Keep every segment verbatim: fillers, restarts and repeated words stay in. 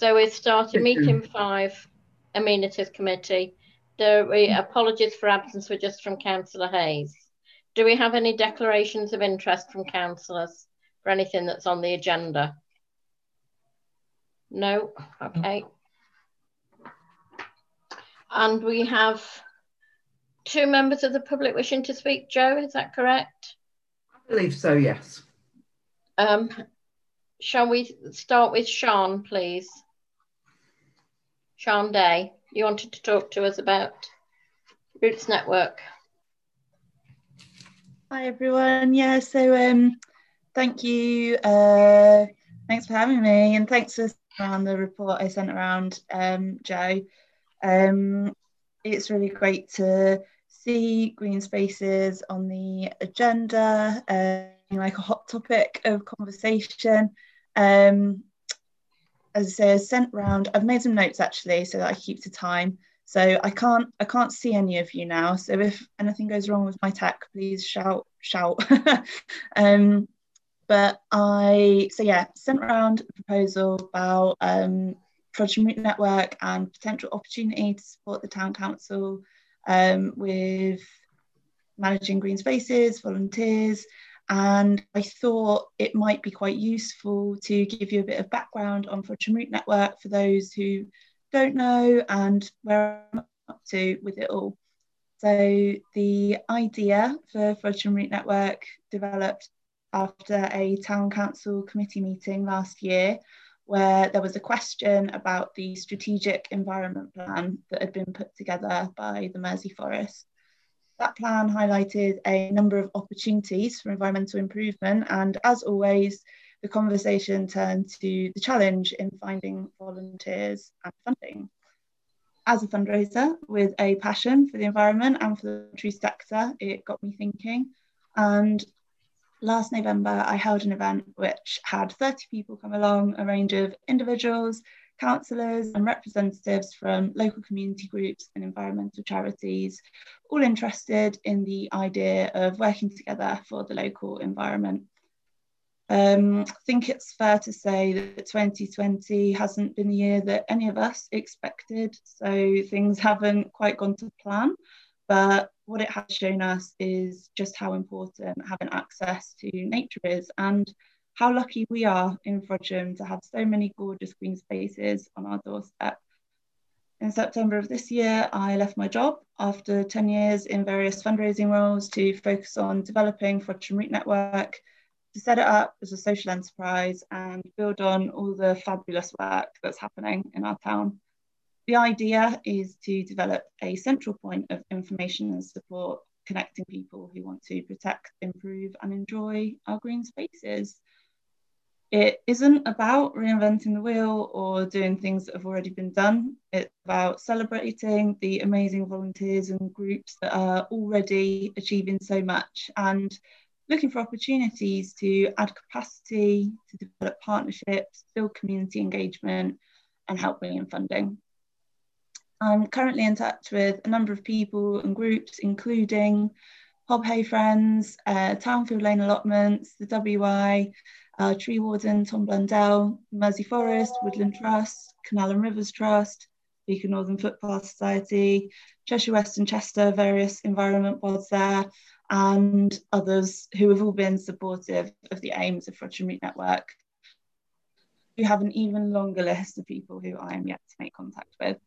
So we started meeting five, amenities committee. Do we, apologies for absence were just from Councillor Hayes. Do we have any declarations of interest from councillors for anything that's on the agenda? No, okay. And we have two members of the public wishing to speak, Joe, is that correct? I believe so, yes. Um, shall we start with Sian, please? Sian Day, you wanted to talk to us about Roots Network. Hi everyone, yeah, so um, thank you, uh, thanks for having me and thanks for around the report I sent around, um, Joe. Um, it's really great to see green spaces on the agenda, uh, like a hot topic of conversation. Um, as I sent round, I've made some notes actually so that I keep to time. So I can't I can't see any of you now. So if anything goes wrong with my tech, please shout shout. um, but I so yeah sent round a proposal about um, Frodsham Root Network and potential opportunity to support the town council um, with managing green spaces, volunteers. And I thought it might be quite useful to give you a bit of background on Frodsham Root Network for those who don't know and where I'm up to with it all. So the idea for Frodsham Root Network developed after a town council committee meeting last year where there was a question about the strategic environment plan that had been put together by the Mersey Forest. That plan highlighted a number of opportunities for environmental improvement, and as always, the conversation turned to the challenge in finding volunteers and funding. As a fundraiser with a passion for the environment and for the country sector, it got me thinking. And last November, I held an event which had thirty people come along, a range of individuals, councillors and representatives from local community groups and environmental charities, all interested in the idea of working together for the local environment. Um, I think it's fair to say that twenty twenty hasn't been the year that any of us expected, so things haven't quite gone to plan, but what it has shown us is just how important having access to nature is and how lucky we are in Frodsham to have so many gorgeous green spaces on our doorstep. In September of this year, I left my job after ten years in various fundraising roles to focus on developing Frodsham Root Network, to set it up as a social enterprise and build on all the fabulous work that's happening in our town. The idea is to develop a central point of information and support, connecting people who want to protect, improve and enjoy our green spaces. It isn't about reinventing the wheel or doing things that have already been done. It's about celebrating the amazing volunteers and groups that are already achieving so much and looking for opportunities to add capacity, to develop partnerships, build community engagement and help bring in funding. I'm currently in touch with a number of people and groups, including Hob Hey Friends, uh, Townfield Lane Allotments, the W I, Uh, Tree Warden, Tom Blundell, Mersey Forest, Woodland Trust, Canal and Rivers Trust, Beacon Northern Footpath Society, Cheshire West and Chester, various environment boards there, and others who have all been supportive of the aims of Frodsham Root Network. We have an even longer list of people who I am yet to make contact with.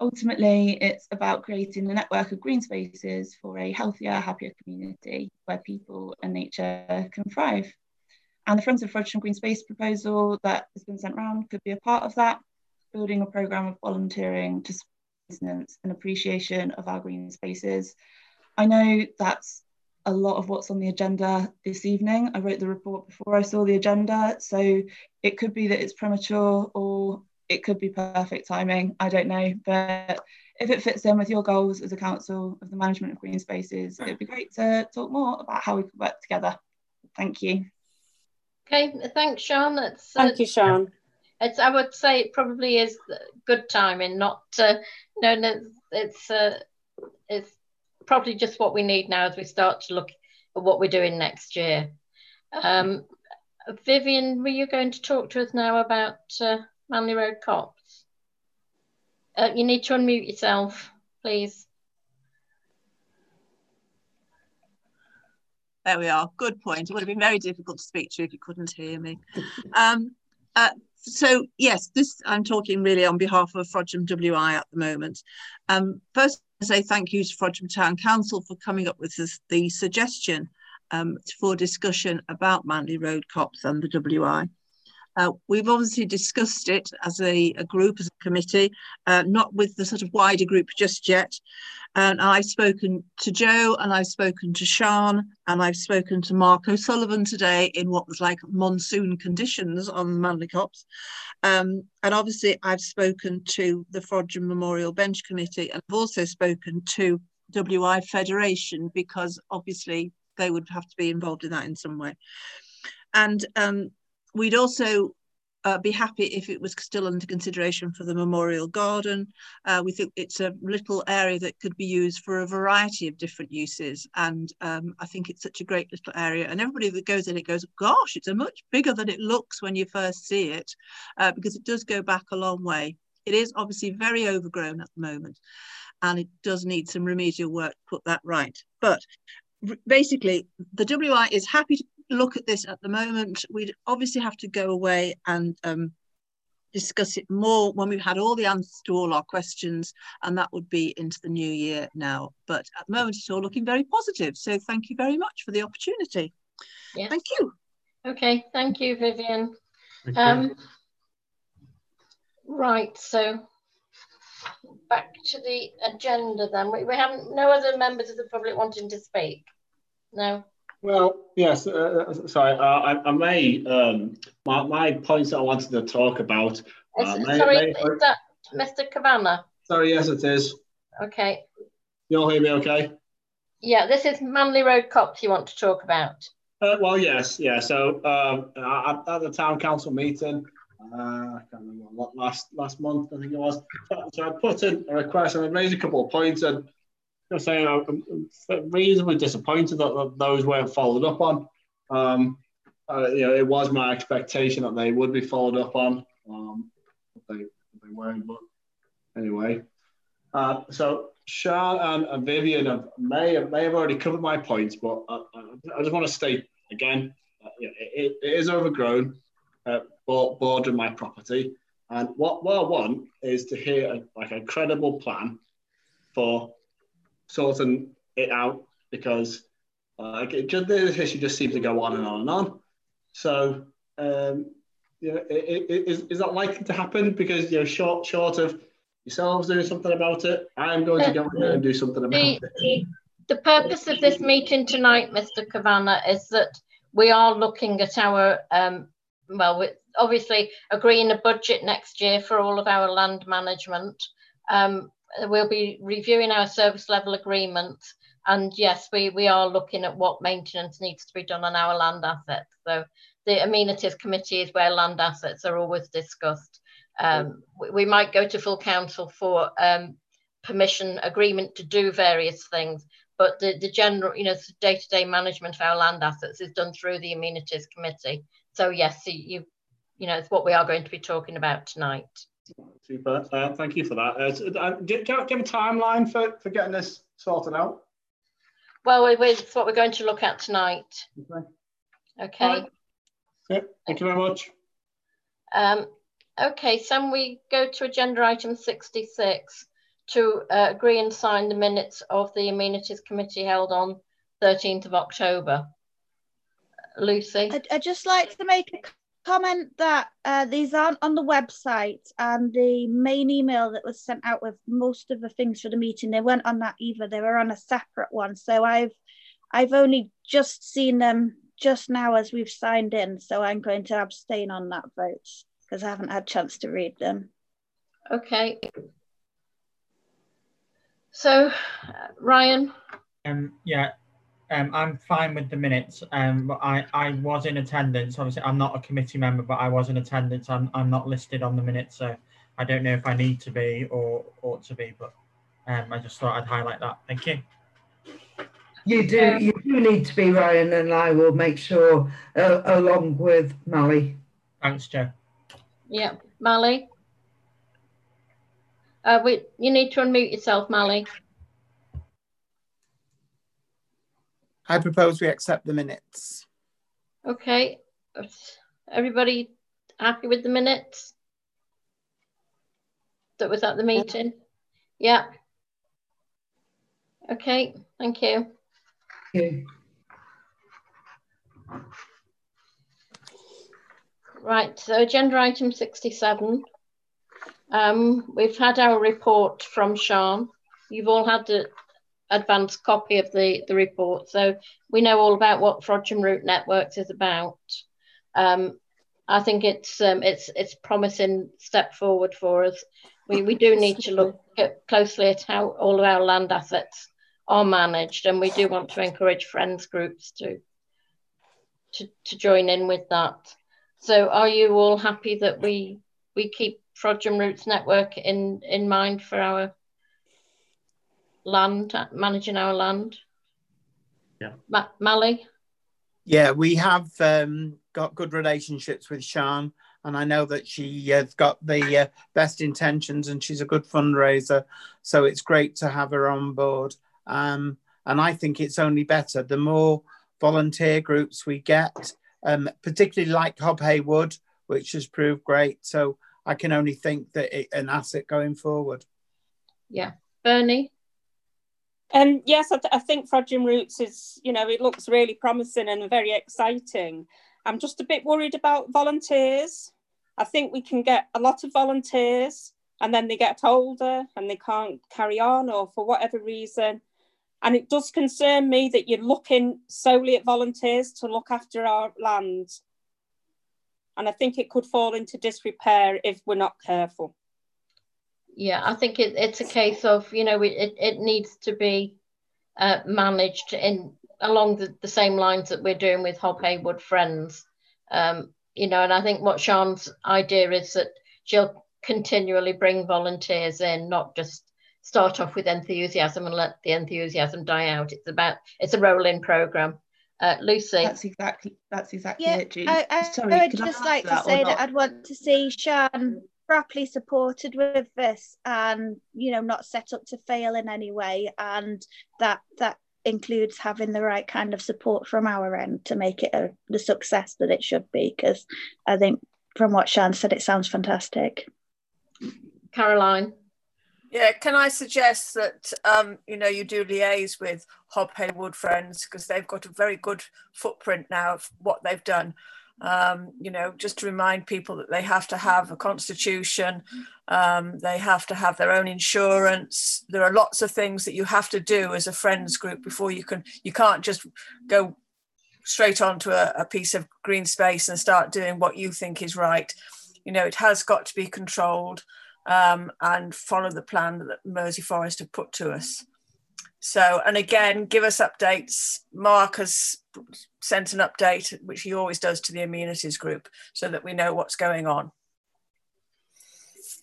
Ultimately, it's about creating a network of green spaces for a healthier, happier community where people and nature can thrive. And the Friends of Frodsham Green Space proposal that has been sent round could be a part of that, building a programme of volunteering to support maintenance and appreciation of our green spaces. I know that's a lot of what's on the agenda this evening. I wrote the report before I saw the agenda, so it could be that it's premature or it could be perfect timing, I don't know. But if it fits in with your goals as a council of the management of green spaces, it'd be great to talk more about how we could work together. Thank you. Okay, thanks, Sian. That's, Thank uh, you, Sian. It's, I would say it probably is good timing, not, uh, no, no, it's, uh, it's probably just what we need now as we start to look at what we're doing next year. Um, Vivian, were you going to talk to us now about uh, Manley Road Copse. Uh, you need to unmute yourself, please. There we are. Good point. It would have been very difficult to speak to you if you couldn't hear me. Um, uh, so, yes, this I'm talking really on behalf of Frodsham W I at the moment. Um, first, I say thank you to Frodsham Town Council for coming up with this, the suggestion um, for discussion about Manley Road Copse and the W I. Uh, we've obviously discussed it as a, a group, as a committee, uh, not with the sort of wider group just yet. And I've spoken to Joe, and I've spoken to Sian, and I've spoken to Mark O'Sullivan today in what was like monsoon conditions on Manley Copse. Um, and obviously I've spoken to the Frodsham Memorial Bench Committee, and I've also spoken to W I Federation, because obviously they would have to be involved in that in some way. And um, we'd also uh, be happy if it was still under consideration for the Memorial Garden. Uh, we think it's a little area that could be used for a variety of different uses. And um, I think it's such a great little area. And everybody that goes in it goes, gosh, it's a much bigger than it looks when you first see it, uh, because it does go back a long way. It is obviously very overgrown at the moment, and it does need some remedial work to put that right. But basically, the W I is happy to look at this at the moment. We'd obviously have to go away and um, discuss it more when we've had all the answers to all our questions, and that would be into the new year now. But at the moment, it's all looking very positive. So thank you very much for the opportunity. Yes. Thank you. Okay, thank you, Vivian. Okay. Um, right, so back to the agenda then. We, we haven't, no other members of the public wanting to speak? No? Well, yes, uh, sorry, uh, I, I may, um, my, my points that I wanted to talk about. Uh, may, sorry, may, is that Mister Kavanagh? Sorry, yes it is. Okay. You all hear me okay? Yeah, this is Manley Road Copse you want to talk about. Uh, well, yes, yeah, so um, at, at the town council meeting, uh, I can't remember what, last, last month I think it was, so I put in a request and I raised a couple of points, and I'm saying I'm reasonably disappointed that those weren't followed up on. Um, uh, you know, it was my expectation that they would be followed up on. Um, they they weren't, but anyway. Uh, so Sian and, and Vivian have, may have may have already covered my points, but I, I just want to state again, uh, it, it is overgrown, uh, bordering my property, and what what I want is to hear a, like a credible plan for sorting it out, because uh, it just, this issue just seems to go on and on and on. So, um, you know, it, it, is, is that likely to happen? Because you know, short short of yourselves doing something about it, I am going to go in there and do something about the, it. The purpose of this meeting tonight, Mister Kavanagh, is that we are looking at our um, well, we're obviously agreeing a budget next year for all of our land management. Um, We'll be reviewing our service level agreement, and yes, we, we are looking at what maintenance needs to be done on our land assets. So the amenities committee is where land assets are always discussed. Um, we, we might go to full council for um, permission agreement to do various things, but the, the general, you know, day-to-day management of our land assets is done through the amenities committee. So yes, you, you know, it's what we are going to be talking about tonight. Super. Uh, thank you for that. Uh, so, uh, do, do you give a timeline for, for getting this sorted out? Well, it's what we're going to look at tonight. Okay. Okay. Yeah, thank you very much. Um, okay, so we go to agenda item sixty-six to uh, agree and sign the minutes of the Amenities Committee held on thirteenth of October. Lucy? I'd, I'd just like to make a comment that uh, these aren't on the website, and the main email that was sent out with most of the things for the meeting, they weren't on that either. They were on a separate one, so I've I've only just seen them just now as we've signed in, so I'm going to abstain on that vote because I haven't had a chance to read them. Okay, so uh, Ryan? Um, yeah. Um, I'm fine with the minutes, um, but I, I was in attendance. Obviously, I'm not a committee member, but I was in attendance. I'm, I'm not listed on the minutes, so I don't know if I need to be or ought to be, but um, I just thought I'd highlight that. Thank you. You do, you do need to be, Ryan, and I will make sure, uh, along with Mally. Thanks, Joe. Yeah. Mally? Uh, we, you need to unmute yourself, Mally. I propose we accept the minutes. Okay. Everybody happy with the minutes? That was at the meeting? Yeah. Okay, thank you. Okay. Right, so agenda item sixty-seven. Um, we've had our report from Sian. You've all had an advanced copy of the, the report, so we know all about what Frodsham Root Networks is about. Um, I think it's um, it's it's promising step forward for us. We, we do need to look at closely at how all of our land assets are managed, and we do want to encourage friends groups to, to, to join in with that. So are you all happy that we we keep Frodsham Roots Network in, in mind for our land, managing our land? Yeah. Ma Mally? Yeah, we have um, got good relationships with Sian, and I know that she has got the uh, best intentions, and she's a good fundraiser. So it's great to have her on board. Um, and I think it's only better. The more volunteer groups we get, um, particularly like Hob Hey Wood, which has proved great. So I can only think that it's an asset going forward. Yeah. Bernie? Um, yes, I, th I think Frodsham Roots is, you know, it looks really promising and very exciting. I'm just a bit worried about volunteers. I think we can get a lot of volunteers and then they get older and they can't carry on, or for whatever reason. And it does concern me that you're looking solely at volunteers to look after our land. And I think it could fall into disrepair if we're not careful. Yeah, I think it, it's a case of, you know, it, it needs to be uh, managed in along the, the same lines that we're doing with Hob Hey Wood Friends. Um, you know, and I think what Sian's idea is that she'll continually bring volunteers in, not just start off with enthusiasm and let the enthusiasm die out. It's about, it's a rolling programme. Uh, Lucy? That's exactly, that's exactly yeah, it, Julie. I, I, Sorry, I would just I like to that say that I'd want to see Sian properly supported with this and, you know, not set up to fail in any way. And that that includes having the right kind of support from our end to make it a, the success that it should be, because I think from what Sian said, it sounds fantastic. Caroline? Yeah, can I suggest that, um, you know, you do liaise with Hob Hey Wood Friends, because they've got a very good footprint now of what they've done. Um, you know, just to remind people that they have to have a constitution, um, they have to have their own insurance. There are lots of things that you have to do as a friends group before you can, you can't just go straight onto a, a piece of green space and start doing what you think is right. You know, it has got to be controlled. Um, and follow the plan that Mersey Forest have put to us. So, and again, give us updates. Mark has sent an update, which he always does, to the amenities group, so that we know what's going on.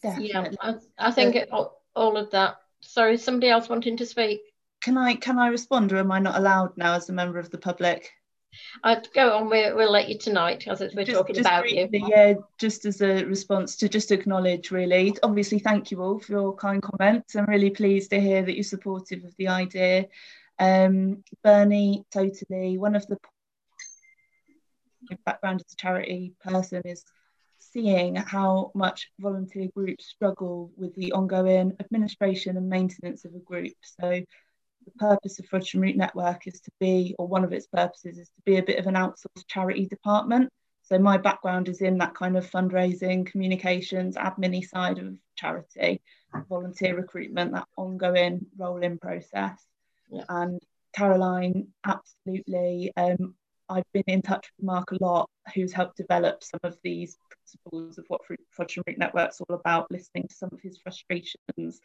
Definitely. Yeah, I, I think it, all, all of that. Sorry, somebody else wanting to speak? Can I, can I respond, or am I not allowed now as a member of the public? I'd go on, we'll, we'll let you tonight, as we're just, talking just about briefly, you. Yeah, just as a response to just acknowledge, really, obviously thank you all for your kind comments. I'm really pleased to hear that you're supportive of the idea. Um, Bernie, totally. One of the background as a charity person is seeing how much volunteer groups struggle with the ongoing administration and maintenance of a group. So the purpose of Frodsham Root Network is to be, or one of its purposes is to be a bit of an outsourced charity department. So my background is in that kind of fundraising, communications, admin side of charity, volunteer recruitment, that ongoing roll-in process. Yeah. And Caroline, absolutely. Um, I've been in touch with Mark a lot, who's helped develop some of these principles of what Frodsham Root Network's all about. Listening to some of his frustrations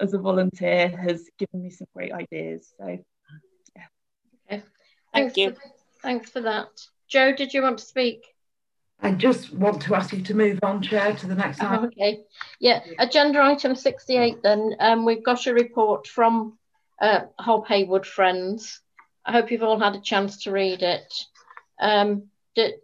as a volunteer has given me some great ideas. So, yeah. Okay. Thank thanks you. For, thanks for that. Jo, did you want to speak? I just want to ask you to move on, Chair, to the next item. Oh, okay. Yeah, agenda item sixty-eight then. Um, we've got a report from uh, Hob Hey Wood Friends. I hope you've all had a chance to read it. Um,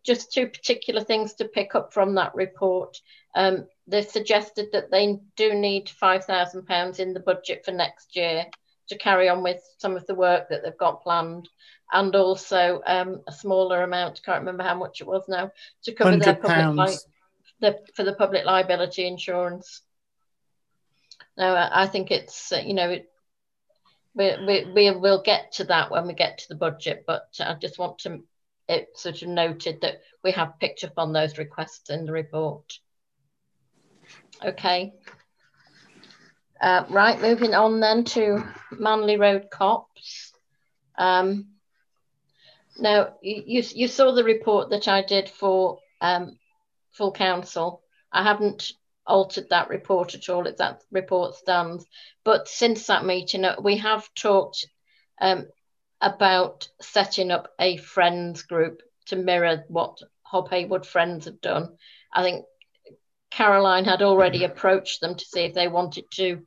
just two particular things to pick up from that report. Um, they've suggested that they do need five thousand pounds in the budget for next year to carry on with some of the work that they've got planned, and also um, a smaller amount, I can't remember how much it was now, to cover their public the, for the public liability insurance. Now, I think it's, you know, it, we, we, we will get to that when we get to the budget, but I just want to, it sort of noted that we have picked up on those requests in the report. Okay. Uh, right, moving on then to Manley Road Copse. Um, now, you, you saw the report that I did for um, full council. I haven't altered that report at all, if that report stands. But since that meeting, we have talked um, about setting up a friends group to mirror what Hob Hey Wood Friends have done. I think Caroline had already approached them to see if they wanted to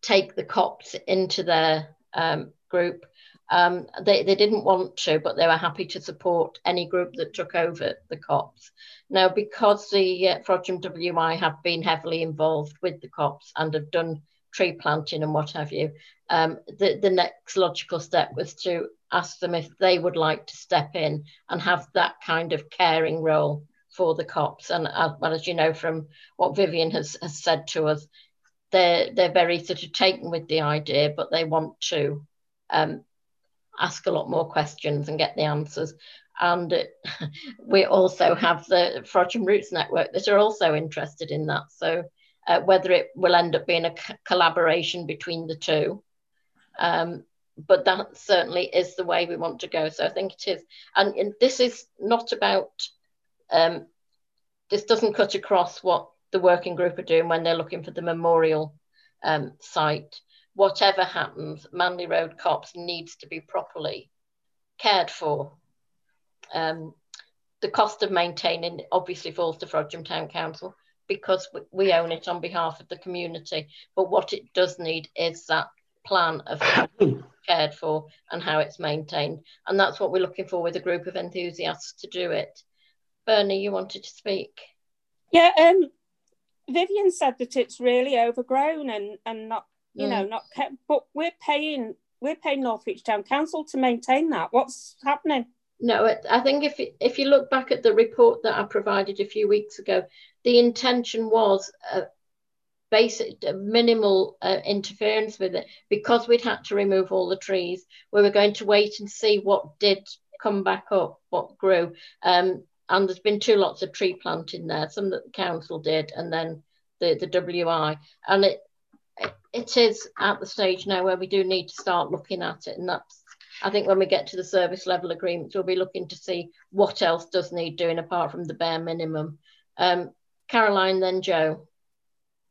take the Copse into their um, group. Um, they, they didn't want to, but they were happy to support any group that took over the Copse. Now, because the uh, Frodsham W I have been heavily involved with the Copse and have done tree planting and what have you, um, the, the next logical step was to ask them if they would like to step in and have that kind of caring role for the Copse. And as well, as you know from what Vivian has, has said to us, they're, they're very sort of taken with the idea, but they want to um, ask a lot more questions and get the answers. And it, we also have the Frodsham Roots Network that are also interested in that. So uh, whether it will end up being a collaboration between the two, um, but that certainly is the way we want to go. So I think it is. And, and this is not about, um, this doesn't cut across what the working group are doing when they're looking for the memorial um, site. Whatever happens, Manley Road Copse needs to be properly cared for. Um, the cost of maintaining obviously falls to Frodsham Town Council because we own it on behalf of the community. But what it does need is that plan of how it's cared for and how it's maintained. And that's what we're looking for with a group of enthusiasts to do it. Bernie, you wanted to speak? Yeah, um, Vivian said that it's really overgrown and, and not, you know, not kept, but we're paying we're paying Northwich Town Council to maintain that. What's happening? No, I think if if you look back at the report that I provided a few weeks ago, the intention was a basic a minimal uh, interference with it because we'd had to remove all the trees. We were going to wait and see what did come back up, what grew, um, and there's been two lots of tree planting there, some that the council did, and then the the W I, and it. It is at the stage now where we do need to start looking at it, and that's, I think, when we get to the service level agreements, we'll be looking to see what else does need doing apart from the bare minimum. Um, Caroline, then Jo.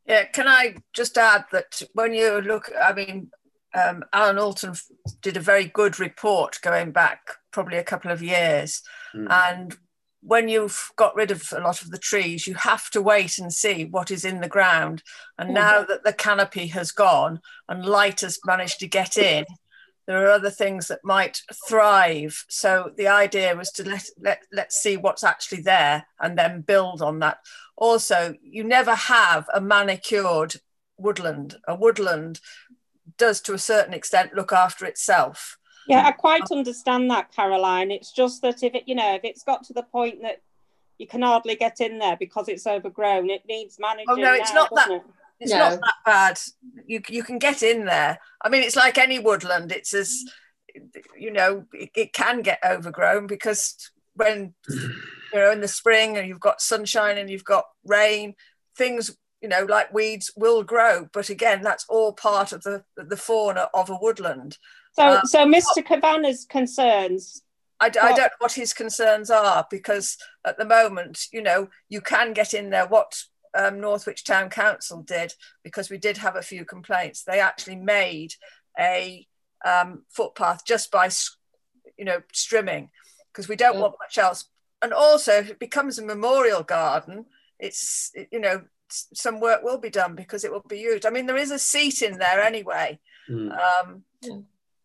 Yeah, can I just add that when you look, I mean, um, Alan Alton did a very good report going back probably a couple of years, mm. and when you've got rid of a lot of the trees, you have to wait and see what is in the ground. And now that the canopy has gone and light has managed to get in, there are other things that might thrive. So the idea was to let, let, let's see what's actually there and then build on that. Also, you never have a manicured woodland. A woodland does, to a certain extent, look after itself. Yeah, I quite understand that, Caroline. It's just that if it, you know, if it's got to the point that you can hardly get in there because it's overgrown, it needs managing. Oh no, it's now, not that. It? It's no. not that bad. You you can get in there. I mean, it's like any woodland. It's as, you know, it, it can get overgrown because when you know in the spring and you've got sunshine and you've got rain, things, you know, like weeds will grow. But again, that's all part of the the fauna of a woodland. So, so Mister Kavanagh's concerns? I, I don't know what his concerns are, because at the moment, you know, you can get in there. What um, Northwich Town Council did, because we did have a few complaints, they actually made a um, footpath just by, you know, trimming, because we don't mm. want much else. And also, if it becomes a memorial garden, it's, you know, some work will be done because it will be used. I mean, there is a seat in there anyway. Mm. Um, yeah.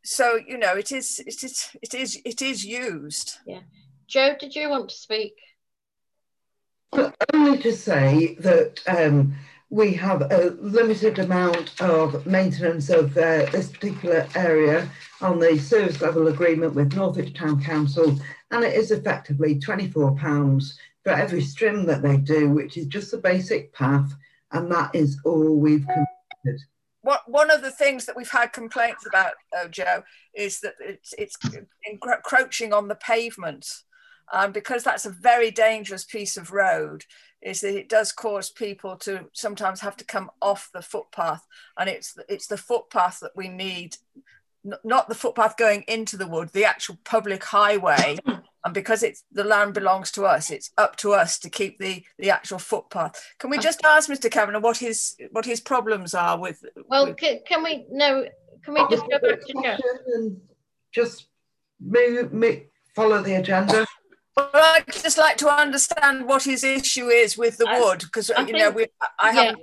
So, you know, it is, it is, it is, it is used. Yeah. Jo, did you want to speak? Well, only to say that um, we have a limited amount of maintenance of uh, this particular area on the service level agreement with Northwich Town Council, and it is effectively twenty-four pounds for every strim that they do, which is just the basic path, and that is all we've completed. What, one of the things that we've had complaints about, though, Joe, is that it's, it's encroaching on the pavement. Um, because that's a very dangerous piece of road, is that it does cause people to sometimes have to come off the footpath, and it's it's the footpath that we need, not the footpath going into the wood, the actual public highway. And because it's the land belongs to us, it's up to us to keep the the actual footpath. Can we just ask Mister Kavanagh what his what his problems are with? Well, with, can, can we no? Can we just go back to Joe and just move, move, follow the agenda? Well, I'd just like to understand what his issue is with the I, wood, because you know we. I yeah. haven't.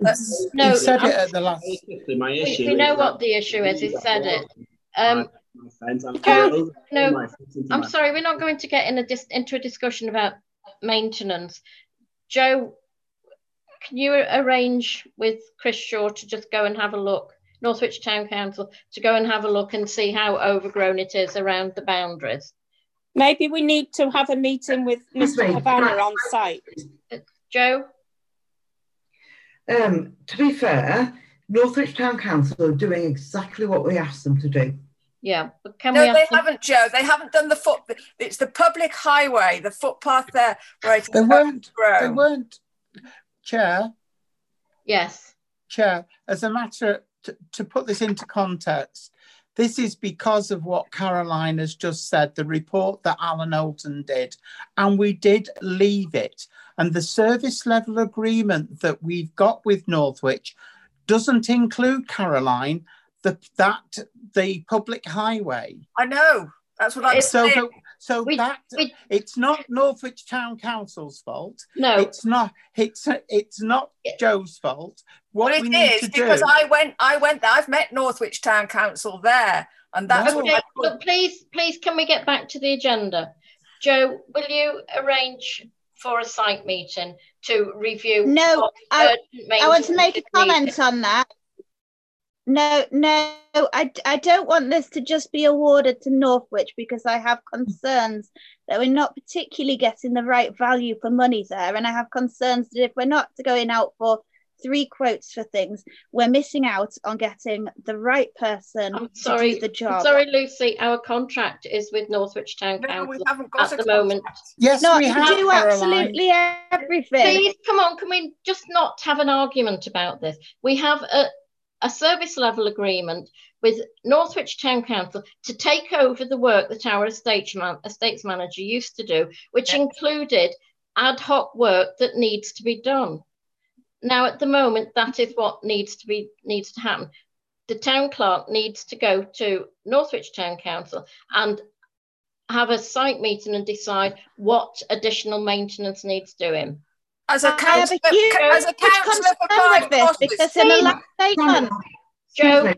No, said it at the last. My issue we, we know what the issue is. He said it. Um, no, no, I'm sorry. We're not going to get in a dis into a discussion about maintenance. Joe, can you arrange with Chris Shaw to just go and have a look, Northwich Town Council, to go and have a look and see how overgrown it is around the boundaries? Maybe we need to have a meeting with Mister Kavanagh on site. Joe? Um, to be fair, Northwich Town Council are doing exactly what we asked them to do. Yeah, but can no, we they haven't, Joe. They haven't done the foot. It's the public highway, the footpath there where it's they weren't. Grown. They weren't. Chair. Yes. Chair, as a matter to, to put this into context. This is because of what Caroline has just said, the report that Alan Alton did, and we did leave it. And the service level agreement that we've got with Northwich doesn't include, Caroline, the, that, the public highway. I know, that's what I'm saying. So, so we, that, we, it's not Northwich Town Council's fault. No. It's not, it's, it's not Joe's fault. What well, it we is because do. I went. I went there. I've met Northwich Town Council there, and that's. Okay, what but thought. please, please, can we get back to the agenda? Joe, will you arrange for a site meeting to review? No, I, I want to make a comment on that. No, no, I, I don't want this to just be awarded to Northwich, because I have concerns that we're not particularly getting the right value for money there, and I have concerns that if we're not going out for three quotes for things, we're missing out on getting the right person I'm sorry, to do the job. I'm sorry, Lucy, our contract is with Northwich Town Council no, at the contract. moment. Yes, not we have, do Caroline. absolutely everything. Please, come on, can we just not have an argument about this? We have a, a service level agreement with Northwich Town Council to take over the work that our estate man, estates manager used to do, which yes. included ad hoc work that needs to be done. Now, at the moment, that is what needs to be needs to happen. The town clerk needs to go to Northwich Town Council and have a site meeting and decide what additional maintenance needs doing. As a councillor, as a councillor for five because in the last statement, Joe,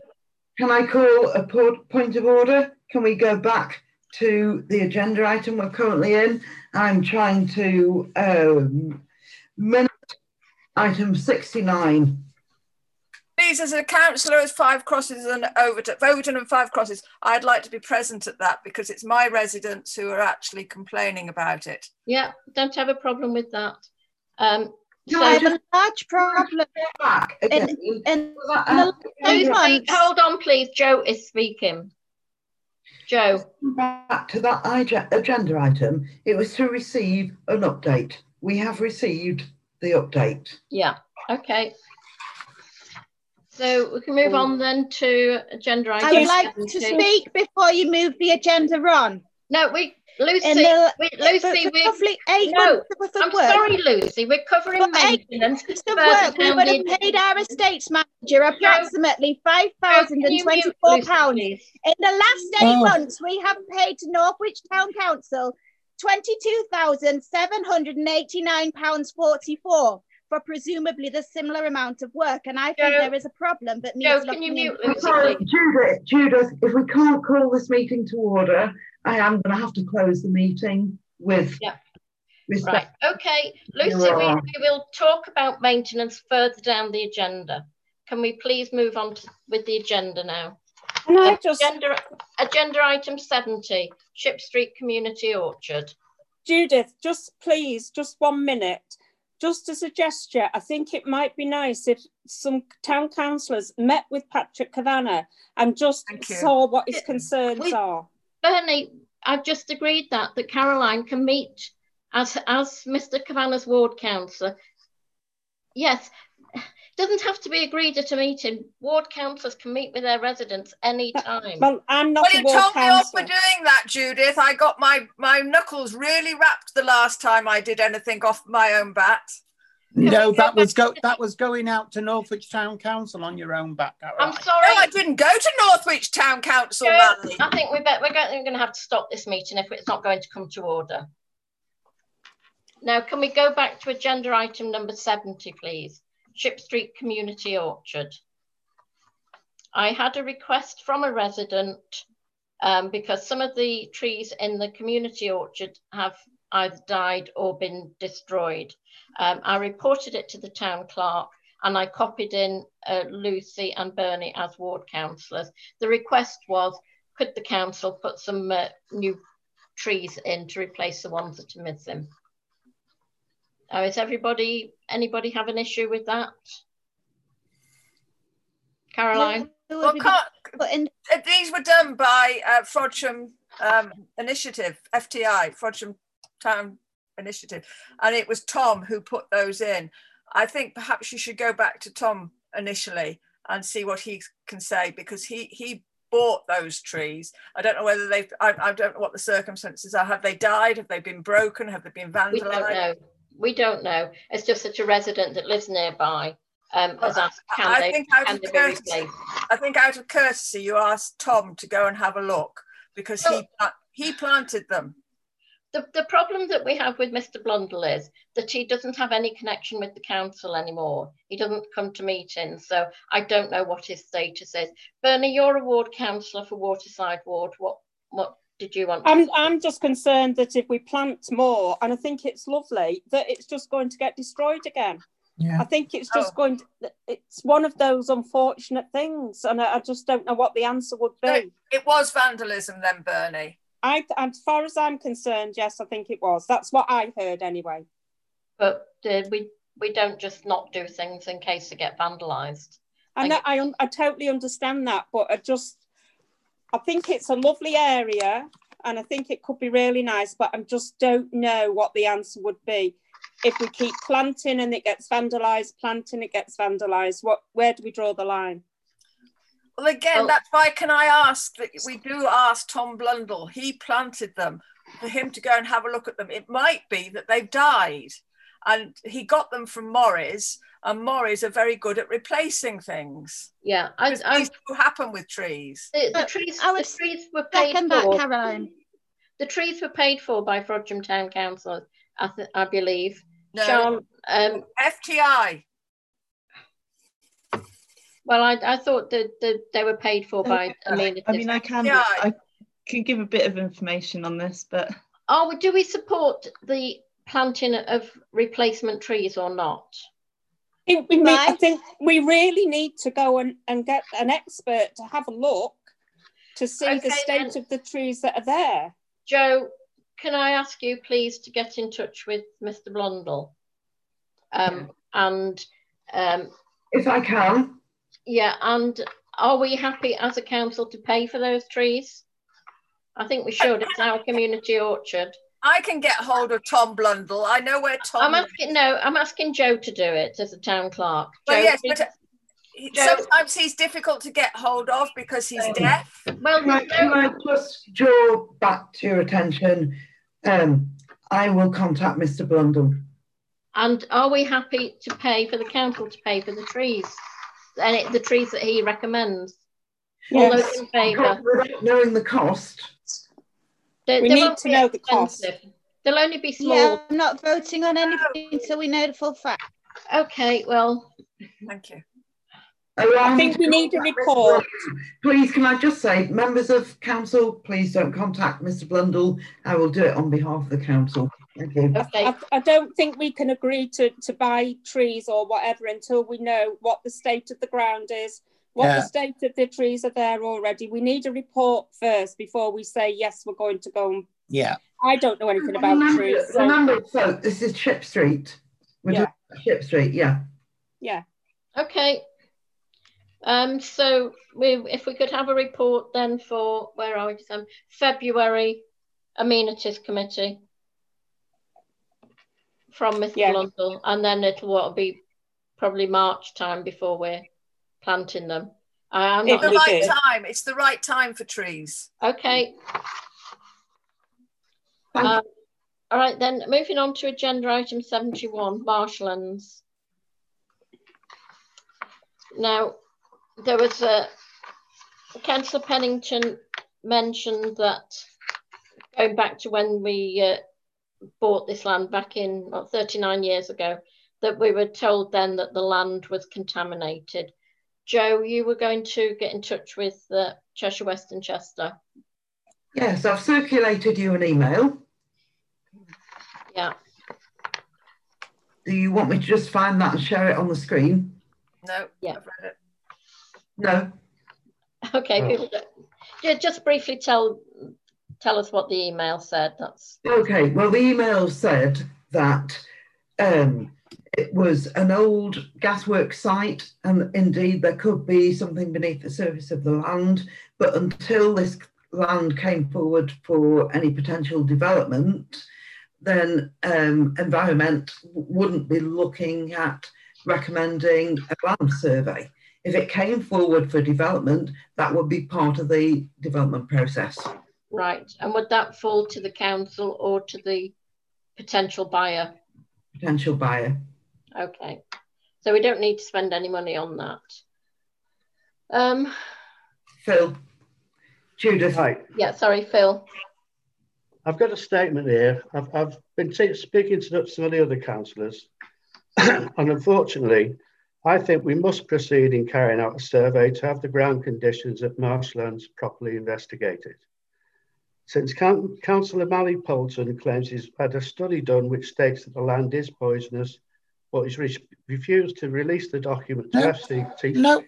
can I call a point of order? Can we go back to the agenda item we're currently in? I'm trying to um, minimize item sixty-nine. Please, as a councillor as Five Crosses and Overton, Overton and Five Crosses, I'd like to be present at that because it's my residents who are actually complaining about it. Yeah, don't have a problem with that. Um, no, so I have a large problem. Back in, in, in the please, hold on, please. Joe is speaking. Joe. Back to that agenda item. It was to receive an update. We have received the update. Yeah, okay. So we can move on then to agenda item. I would like to speak before you move the agenda on. No, we, Lucy, the, we, Lucy, we, eight no, I'm work. sorry, Lucy, we're covering maintenance. For work, we would have paid our estates manager approximately five thousand and twenty-four pounds. In the last eight oh. months, we have paid to Northwich Town Council twenty-two thousand seven hundred and eighty-nine pounds forty-four for presumably the similar amount of work, and I think Joe, there is a problem that needs Joe, looking can you mute Lucy, Sorry, Judith, Judith, if we can't call this meeting to order, I am going to have to close the meeting with... Yeah. Mister Right, okay, Lucy, we, we will talk about maintenance further down the agenda. Can we please move on to, with the agenda now? Can I just... agenda, agenda item seventy, Ship Street Community Orchard. Judith, just please, just one minute. Just as a gesture, I think it might be nice if some town councillors met with Patrick Kavanagh and just saw what his concerns we, are. Bernie, I've just agreed that, that Caroline can meet as, as Mister Kavanagh's ward councillor. Yes, doesn't have to be agreed at a meeting. Ward councillors can meet with their residents any time. Well, I'm not well, you told me off for doing that, Judith. I got my, my knuckles really wrapped the last time I did anything off my own bat. No, that was go that was going out to Northwich Town Council on your own back. Right? I'm sorry. No, I didn't go to Northwich Town Council, no, Manley. I think we bet we're going to have to stop this meeting if it's not going to come to order. Now, can we go back to agenda item number seventy, please? Ship Street Community Orchard. I had a request from a resident um, because some of the trees in the community orchard have either died or been destroyed. Um, I reported it to the town clerk and I copied in uh, Lucy and Bernie as ward councillors. The request was, could the council put some uh, new trees in to replace the ones that are missing? Uh, is everybody, anybody have an issue with that? Caroline? Well, these were done by uh, Frodsham um, Initiative, F T I, Frodsham Town Initiative, and it was Tom who put those in. I think perhaps you should go back to Tom initially and see what he can say, because he he bought those trees. I don't know whether they've, I, I don't know what the circumstances are. Have they died? Have they been broken? Have they been vandalised? We don't know. We don't know. It's just such a resident that lives nearby um, well, has asked, can I, I they, think can they be replaced? I think out of courtesy you asked Tom to go and have a look, because well, he, he planted them. The, the problem that we have with Mister Blundell is that he doesn't have any connection with the council anymore. He doesn't come to meetings, so I don't know what his status is. Bernie, you're a ward councillor for Waterside Ward. What, what did you want? I'm, I'm just concerned that if we plant more, and I think it's lovely, that it's just going to get destroyed again. Yeah. I think it's just oh. going to, it's one of those unfortunate things, and I, I just don't know what the answer would be. It, it was vandalism then, Bernie. I, as far as I'm concerned, yes, I think it was. That's what I heard anyway. But uh, we we don't just not do things in case they get vandalised. I know, I, I totally understand that, but I just, I think it's a lovely area and I think it could be really nice, but I just don't know what the answer would be. If we keep planting and it gets vandalised, planting, it gets vandalised, what, where do we draw the line? Well, again, well, that's why can I ask that we do ask Tom Blundell. He planted them for him to go and have a look at them. It might be that they've died, and he got them from Morris, and Morris are very good at replacing things. Yeah, I, I, things do happen with trees. The, the trees, the trees were paid for. Back, Caroline. The trees were paid for by Frodsham Town Council, I, I believe. No, Sean, um, F T I. Well, I, I thought that, that they were paid for by amenities. I mean, I can, yeah. I can give a bit of information on this, but... Oh, do we support the planting of replacement trees or not? It, we right. need, I think we really need to go and, and get an expert to have a look to see okay, the state then. of the trees that are there. Jo, can I ask you, please, to get in touch with Mister Blundell? Um, yeah. And... Um, if I can... Yeah, and are we happy as a council to pay for those trees? I think we should. It's our community orchard. I can get hold of Tom Blundell. I know where Tom. I'm asking is. no. I'm asking Joe to do it as a town clerk. Well, Joe, yes, but he, sometimes he's difficult to get hold of because he's um, deaf. Well, can I, can I just draw back to your attention? Um, I will contact Mister Blundell. And are we happy to pay for the council to pay for the trees? And it, the trees that he recommends. Yes. All in favour. Without knowing the cost. They, we they need to know expensive. the cost. They'll only be small. Yeah, I'm not voting on anything until we know the full fact. Okay, well. Thank you. Oh, I think we need a report. Please, can I just say, members of council, please don't contact Mister Blundell. I will do it on behalf of the council. Okay. okay. I, I don't think we can agree to, to buy trees or whatever until we know what the state of the ground is, what yeah. the state of the trees are there already. We need a report first before we say, yes, we're going to go. And... Yeah. I don't know anything about remember, trees. So... Remember, so this is Ship Street. We're yeah. Ship Street, yeah. Yeah. Okay. Um, so we, if we could have a report then for, where are we, um, February Amenities Committee from Mister Yeah. Blundell, and then it'll what, be probably March time before we're planting them. I'm not it's the right good. time, it's the right time for trees. Okay. Um, all right then, moving on to agenda item seventy-one, Marshlands. Now, there was a, Councillor Pennington mentioned that going back to when we uh, bought this land back in well, thirty-nine years ago, that we were told then that the land was contaminated. Joe, you were going to get in touch with uh, Cheshire West and Chester. Yes, I've circulated you an email. Yeah. Do you want me to just find that and share it on the screen? No. Yeah. I've read it. No. Okay. Oh. People don't, yeah, just briefly tell tell us what the email said. That's okay. Well, the email said that um, it was an old gasworks site, and indeed there could be something beneath the surface of the land, but until this land came forward for any potential development, then um, Environment wouldn't be looking at recommending a land survey. If it came forward for development, that would be part of the development process. Right, and would that fall to the council or to the potential buyer? Potential buyer. Okay, so we don't need to spend any money on that. Um, Phil, Judith. Hi. Yeah, sorry, Phil. I've got a statement here. I've, I've been speaking to some of the other councillors, and unfortunately, I think we must proceed in carrying out a survey to have the ground conditions at Marshlands properly investigated. Since Councillor Mally Poulton claims he's had a study done which states that the land is poisonous, but he's re refused to release the document to no, F C T. No,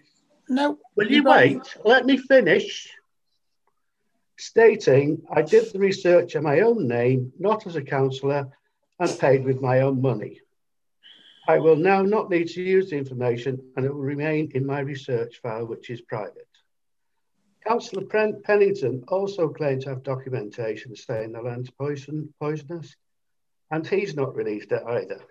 no. Will you wait? Let me finish. Stating, I did the research in my own name, not as a councillor, and paid with my own money. I will now not need to use the information and it will remain in my research file, which is private. Councillor Pennington also claimed to have documentation saying the land's poison, poisonous, and he's not released it either.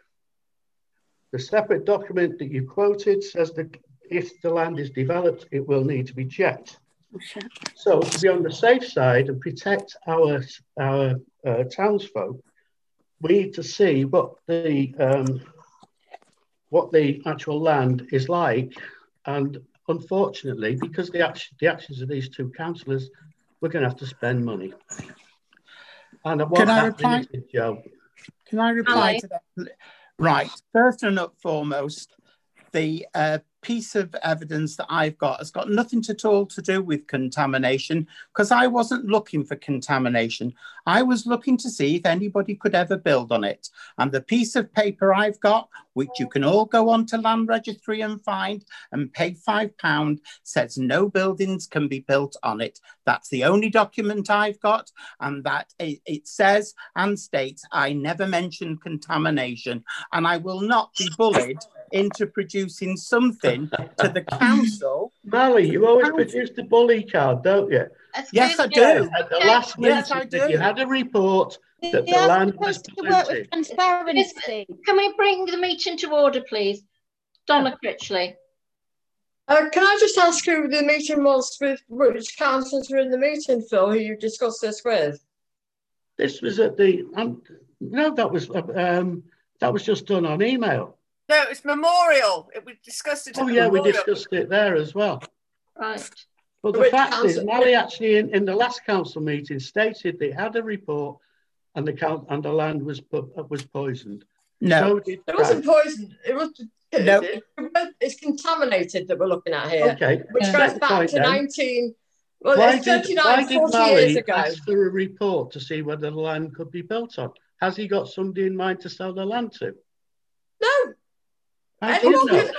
The separate document that you quoted says that if the land is developed, it will need to be checked. So to be on the safe side and protect our, our uh, townsfolk, we need to see what the... Um, what the actual land is like, and unfortunately, because the, action, the actions of these two councillors, we're going to have to spend money. And what Can I reply? Is, Joe? Can I reply Hi. to that? Right, first and foremost, the uh, piece of evidence that I've got has got nothing at all to do with contamination, because I wasn't looking for contamination. I was looking to see if anybody could ever build on it. And the piece of paper I've got, which you can all go on to Land Registry and find and pay five pounds, says no buildings can be built on it. That's the only document I've got. And that it says and states, I never mentioned contamination, and I will not be bullied into producing something to the council. Mally, you always council. produce the bully card, don't you? That's yes, I do. At the last yes, meeting, yes, you had a report that yeah, the land was polluted. Can we bring the meeting to order, please? Donna Critchley. Uh, can I just ask who the meeting was with, which councillors were in the meeting, Phil, who you discussed this with? This was at the... Um, no, that was, um, that was just done on email. No, it was memorial. It was discussed it. Oh yeah, memorial. We discussed it there as well. Right. But the Which fact council? is, Mally actually in, in the last council meeting stated they had a report, and the count and the land was was poisoned. No, so it wasn't poisoned. It was. No. It, it's contaminated that we're looking at here. Okay. Which yeah. goes back to nineteen. Well, why it's thirty-nine, did, forty did Mally years ago. Ask for a report to see whether the land could be built on? has he got somebody in mind to sell the land to? No. Anyone can, anyone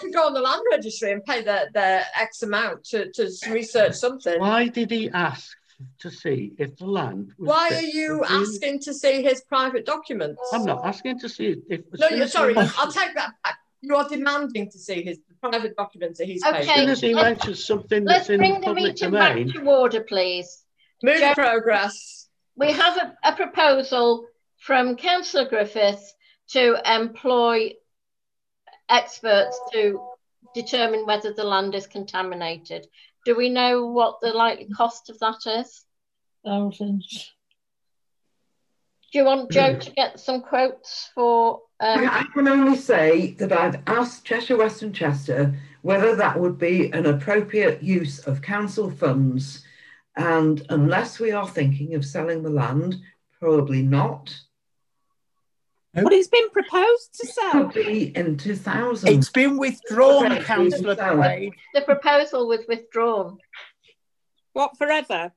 can go on the land registry and pay their, their X amount to, to research something. Why did he ask to see if the land was... Why are you asking to see his private documents? I'm not asking to see if... No, you're sorry, I'll take that back. You are demanding to see his private documents that he's okay. paid. As soon as he mentions something that's in the public domain... Let's bring the meeting back to order, please. Move Jeremy, progress. We have a, a proposal from Councillor Griffiths to employ experts to determine whether the land is contaminated. Do we know what the likely cost of that is? Thousands. Do you want Joe to get some quotes for... Um... I can only say that I've asked Cheshire West and Chester whether that would be an appropriate use of council funds, and unless we are thinking of selling the land, probably not. But it's been proposed to sell. It could be in two thousand. It's been withdrawn, okay, Councillor Quaid. The proposal was withdrawn. What, forever?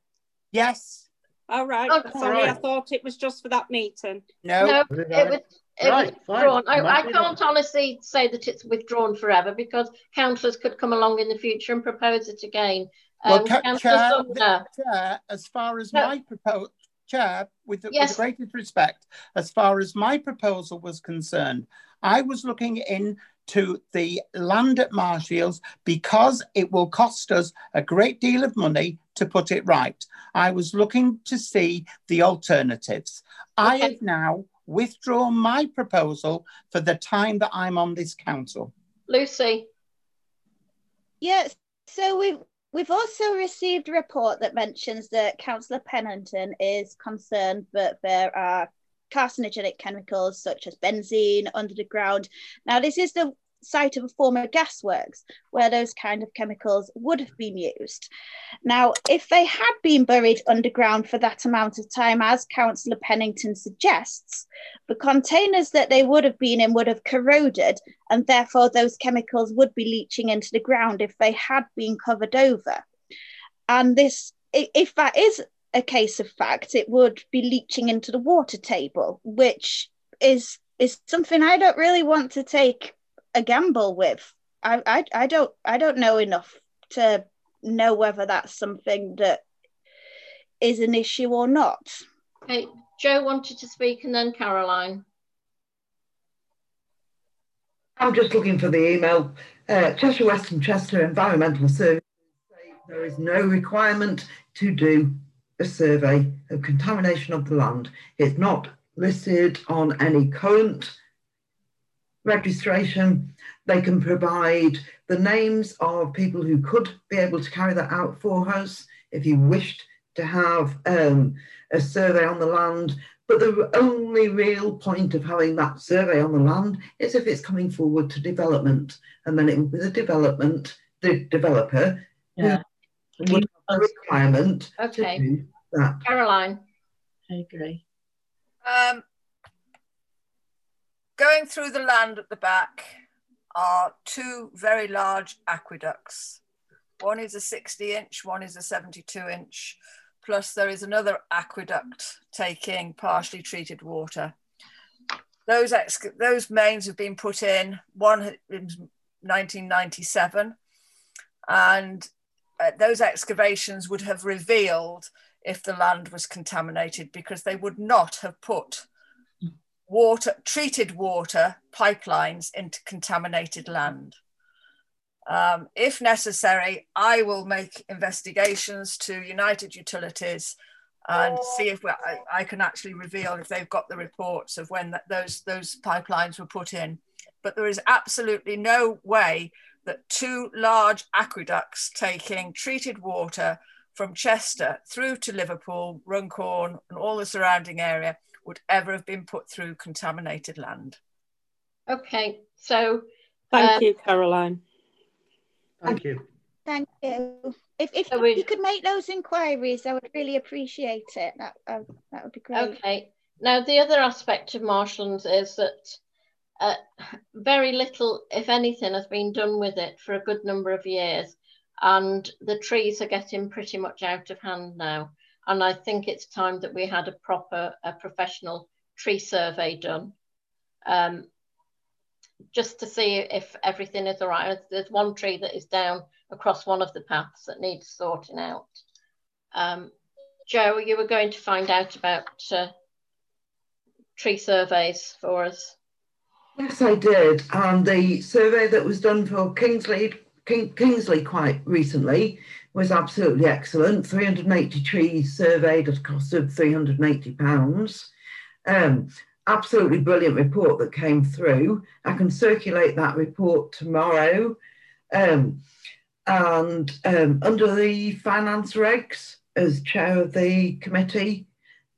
Yes. All right. Okay. Sorry, I thought it was just for that meeting. No, no it was, it right, was withdrawn. I, I can't honestly say that it's withdrawn forever because councillors could come along in the future and propose it again. Um, well, Chair, the, Chair, as far as no. my proposal... Chair, with the, yes. with the greatest respect, as far as my proposal was concerned, I was looking into the land at Marshfields because it will cost us a great deal of money to put it right. I was looking to see the alternatives. Okay. I have now withdrawn my proposal for the time that I'm on this council. Lucy. Yes, so we've... We've also received a report that mentions that Councillor Pennington is concerned that there are carcinogenic chemicals such as benzene under the ground. Now, this is the site of a former gasworks where those kind of chemicals would have been used. Now, if they had been buried underground for that amount of time, as Councillor Pennington suggests, the containers that they would have been in would have corroded, and therefore those chemicals would be leaching into the ground if they had been covered over. And this, if that is a case of fact, it would be leaching into the water table, which is, is something I don't really want to take a gamble with. I, I, I don't I don't know enough to know whether that's something that is an issue or not. Okay, Joe wanted to speak and then Caroline. I'm just looking for the email. Uh, Cheshire West and Chester Environmental Services say there is no requirement to do a survey of contamination of the land. It's not listed on any current registration. They can provide the names of people who could be able to carry that out for us if you wished to have um, a survey on the land. But the only real point of having that survey on the land is if it's coming forward to development, and then it will be the development, the developer, yeah, who would have a requirement okay. to do that. Caroline. I agree. Um, Going through the land at the back are two very large aqueducts. One is a sixty inch, one is a seventy-two inch. Plus there is another aqueduct taking partially treated water. Those, those mains have been put in, one in nineteen ninety-seven. And uh, those excavations would have revealed if the land was contaminated because they would not have put water, treated water pipelines into contaminated land. Um, if necessary, I will make investigations to United Utilities and see if we, I, I can actually reveal if they've got the reports of when that, those, those pipelines were put in. But there is absolutely no way that two large aqueducts taking treated water from Chester through to Liverpool, Runcorn and all the surrounding area would ever have been put through contaminated land. Okay, so thank um, you, Caroline. Thank you. Thank you. If if so we, you could make those inquiries, I would really appreciate it. That uh, that would be great. Okay. Now the other aspect of marshlands is that uh, very little, if anything, has been done with it for a good number of years, and the trees are getting pretty much out of hand now. And I think it's time that we had a proper a professional tree survey done, um, just to see if everything is all right. There's one tree that is down across one of the paths that needs sorting out. Um, Joe, you were going to find out about uh, tree surveys for us. Yes, I did. Um, the survey that was done for Kingsley, King, Kingsley quite recently was absolutely excellent. three hundred and eighty trees surveyed at a cost of three hundred and eighty pounds. Um, absolutely brilliant report that came through. I can circulate that report tomorrow. Um, and um, under the finance regs, as chair of the committee,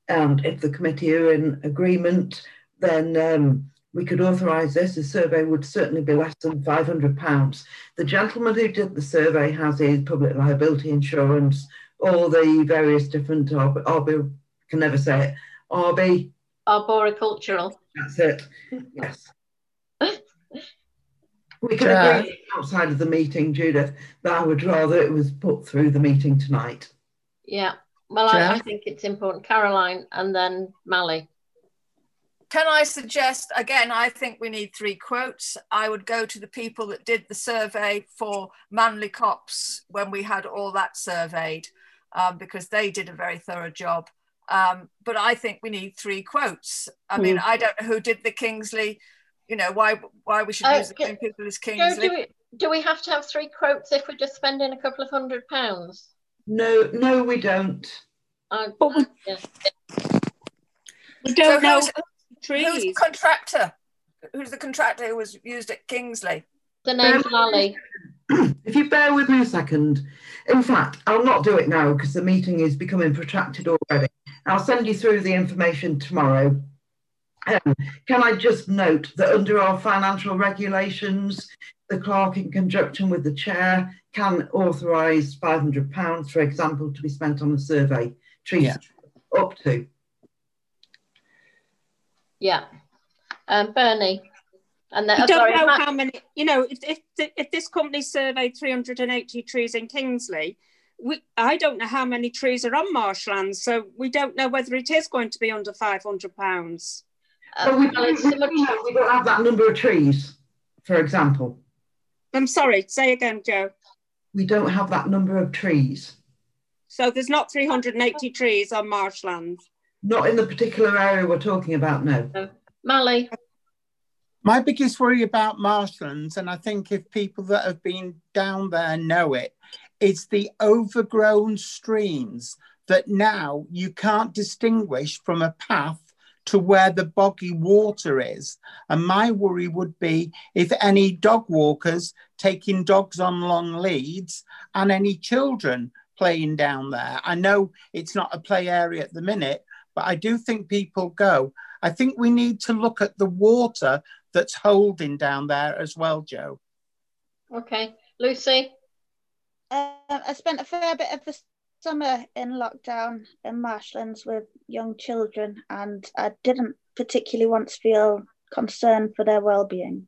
and if the committee are in agreement, then um, we could authorise this. The survey would certainly be less than five hundred pounds. The gentleman who did the survey has his public liability insurance, all the various different, arb arb I can never say it, arb arboricultural. That's it, yes. We can uh, agree outside of the meeting, Judith, but I would rather it was put through the meeting tonight. Yeah, well, I, I think it's important. Caroline and then Mally. Can I suggest, again, I think we need three quotes. I would go to the people that did the survey for Manley Copse when we had all that surveyed, um, because they did a very thorough job. Um, but I think we need three quotes. I mm. mean, I don't know who did the Kingsley, you know, why why we should uh, use the same people as Kingsley. Do we, do we have to have three quotes if we're just spending a couple of hundred pounds? No, no, we don't. Uh, but we, yeah. we don't so know trees. Who's the contractor? Who's the contractor who was used at Kingsley? The name's Mally. If you bear with me a second. In fact, I'll not do it now because the meeting is becoming protracted already. I'll send you through the information tomorrow. Um, can I just note that under our financial regulations, the clerk, in conjunction with the chair, can authorise five hundred pounds, for example, to be spent on a survey, trees yeah. up to. Yeah. Um, Bernie. And the, I don't sorry, know Matt. how many, you know, if, if, if this company surveyed three hundred and eighty trees in Kingsley, we, I don't know how many trees are on Marshlands, so we don't know whether it is going to be under five hundred pounds. Um, well, we, well, it's similar to, we don't have that number of trees, for example. I'm sorry, say again, Joe. We don't have that number of trees. So there's not three hundred and eighty trees on marshlands? Not in the particular area we're talking about, no. no. Mally? My biggest worry about marshlands, and I think if people that have been down there know it, is the overgrown streams that now you can't distinguish from a path to where the boggy water is. And my worry would be if any dog walkers taking dogs on long leads and any children playing down there. I know it's not a play area at the minute, but I do think people go. I think we need to look at the water that's holding down there as well, Jo. Okay, Lucy? Uh, I spent a fair bit of the summer in lockdown in marshlands with young children, and I didn't particularly want to feel concerned for their well-being.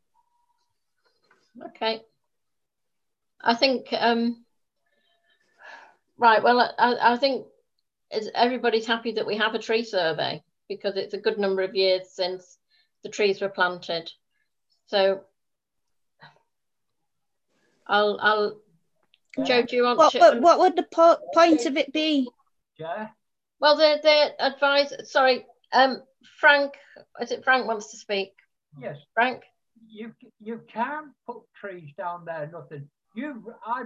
Okay, I think um right, well, I, I think is everybody's happy that we have a tree survey because it's a good number of years since the trees were planted, so I'll I'll Joe, do you want what, to... What, what would the po point of it be? Yeah. Well, the, the advice... Sorry, um, Frank... Is it Frank wants to speak? Yes. Frank? You you can put trees down there, nothing. You, I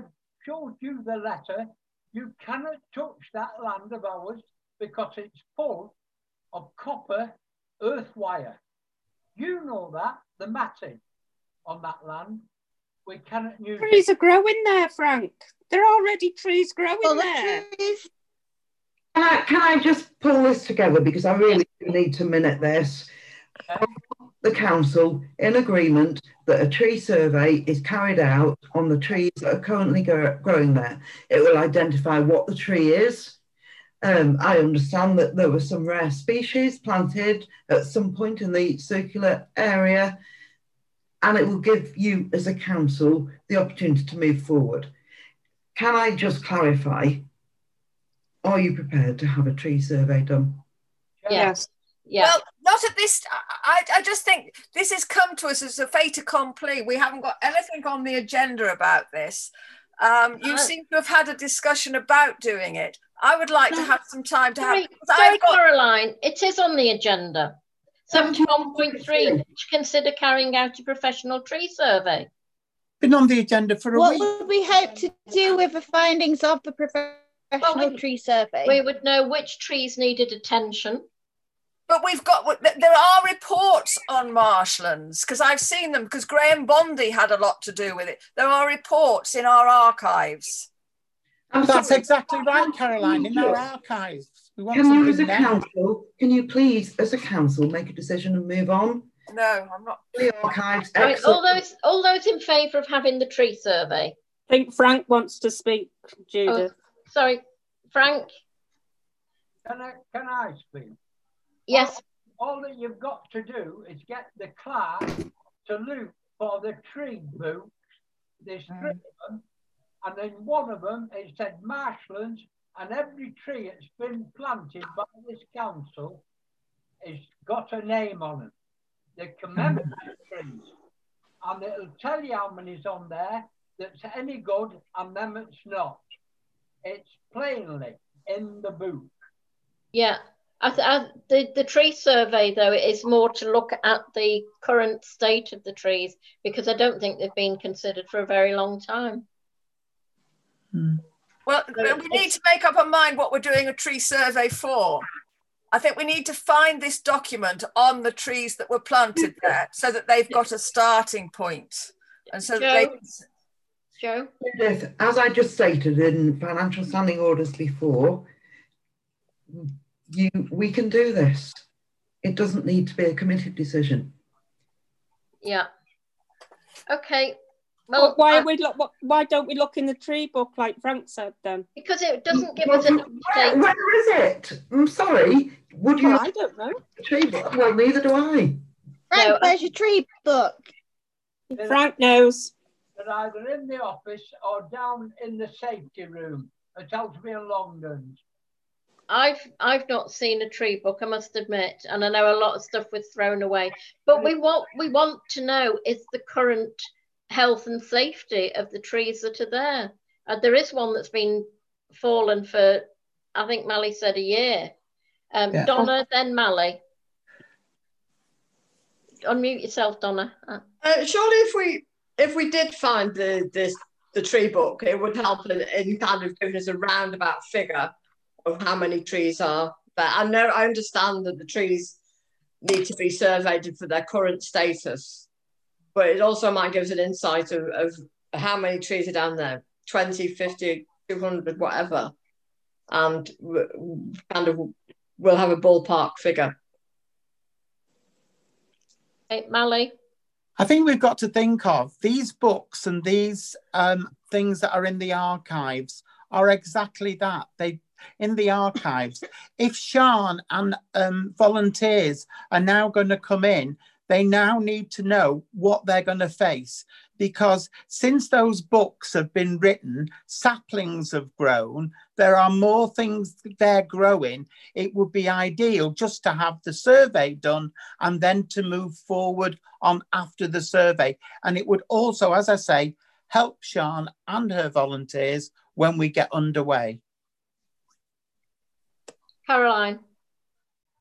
showed you the letter. You cannot touch that land of ours because it's full of copper earth wire. You know that, the matting on that land. We cannot use trees it. are growing there, Frank. There are already trees growing well, the there. Trees. Can I, can I just pull this together because I really yeah. need to minute this. Okay. The council in agreement that a tree survey is carried out on the trees that are currently grow, growing there. It will identify what the tree is. Um, I understand that there were some rare species planted at some point in the circular area, and it will give you as a council the opportunity to move forward. Can I just clarify, are you prepared to have a tree survey done? Yes. Yeah. Well, not at this. I, I just think this has come to us as a fait accompli. We haven't got anything on the agenda about this. Um, you uh, seem to have had a discussion about doing it. I would like no, to have some time to sorry, have. Sorry, got, Caroline, it is on the agenda. seventy-one point three, to consider carrying out a professional tree survey. Been on the agenda for a what week. What would we hope to do with the findings of the professional well, we, tree survey? We would know which trees needed attention. But we've got, there are reports on marshlands, because I've seen them, because Graham Bondy had a lot to do with it. There are reports in our archives. I'm That's sorry. exactly right, Caroline, in our archives. We want can you, as a there. council, can you please, as a council, make a decision and move on? No, I'm not. The archives, right, all those, all those in favour of having the tree survey. I think Frank wants to speak, Judith. Oh, sorry, Frank. Can I, can I speak? Yes. All, all that you've got to do is get the clerk to look for the tree books. There's three of them, and then one of them it said marshlands, and every tree that's been planted by this council has got a name on them. The commemorative trees, and it'll tell you how many's on there that's any good and them it's not. It's plainly in the book. Yeah. I th I, the, the tree survey, though, is more to look at the current state of the trees, because I don't think they've been considered for a very long time. Hmm. Well, so we need to make up our mind what we're doing a tree survey for. I think we need to find this document on the trees that were planted there so that they've got a starting point. And so Joe, that they can... Joe? Yes, as I just stated in financial standing orders before, You, we can do this. It doesn't need to be a committed decision. Yeah. Okay. Well, well why uh, we look? Why don't we look in the tree book, like Frank said, then? Because it doesn't give well, us an update. Where, where is it? I'm sorry. Would you? Well, I don't know. Tree book? Well, neither do I. Frank, no, where's I, your tree book? Frank knows. They're either in the office or down in the safety room at Ellesmere Longdon's. I've I've not seen a tree book, I must admit, and I know a lot of stuff was thrown away. But we what we want to know is the current health and safety of the trees that are there. Uh, there is one that's been fallen for, I think Mally said, a year. Um, yeah. Donna, then Mally. Unmute yourself, Donna. Uh, surely, if we if we did find the this the tree book, it would help in, in kind of giving us a roundabout figure of how many trees are there. I know, I understand that the trees need to be surveyed for their current status, but it also might give us an insight of, of how many trees are down there, twenty, fifty, two hundred, whatever. And kind of we'll have a ballpark figure. Hey, Mally? I think we've got to think of these books and these um, things that are in the archives are exactly that. They in the archives. If Sian and um, volunteers are now going to come in, they now need to know what they're going to face, because since those books have been written, saplings have grown, there are more things they're growing. It would be ideal just to have the survey done and then to move forward on after the survey. And it would also, as I say, help Sian and her volunteers when we get underway. Caroline.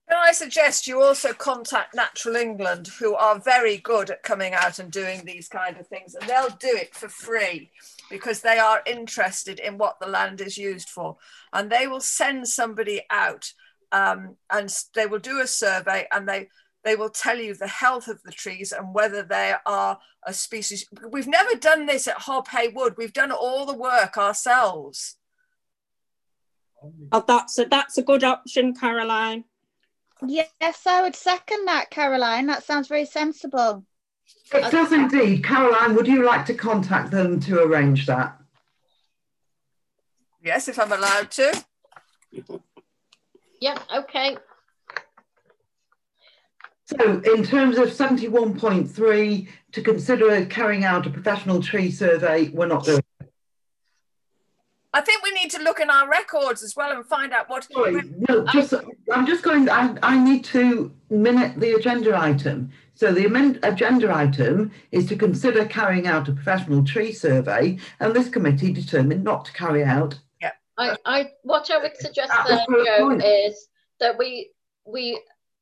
Can I suggest you also contact Natural England, who are very good at coming out and doing these kind of things, and they'll do it for free because they are interested in what the land is used for, and they will send somebody out um, and they will do a survey, and they they will tell you the health of the trees and whether they are a species. We've never done this at Hob Hey Wood. We've done all the work ourselves. Oh, that's a, that's a good option, Caroline. Yes, I would second that, Caroline. That sounds very sensible. It does indeed. Caroline, would you like to contact them to arrange that? Yes, if I'm allowed to. Yep, okay. So in terms of seventy-one point three, to consider carrying out a professional tree survey, we're not doing it. I think we need to look in our records as well and find out what... Sorry, no, just, I'm just going, I, I need to minute the agenda item. So the amend, agenda item is to consider carrying out a professional tree survey, and this committee determined not to carry out. Yeah. I, I, what I would suggest there, Joe, is that we, we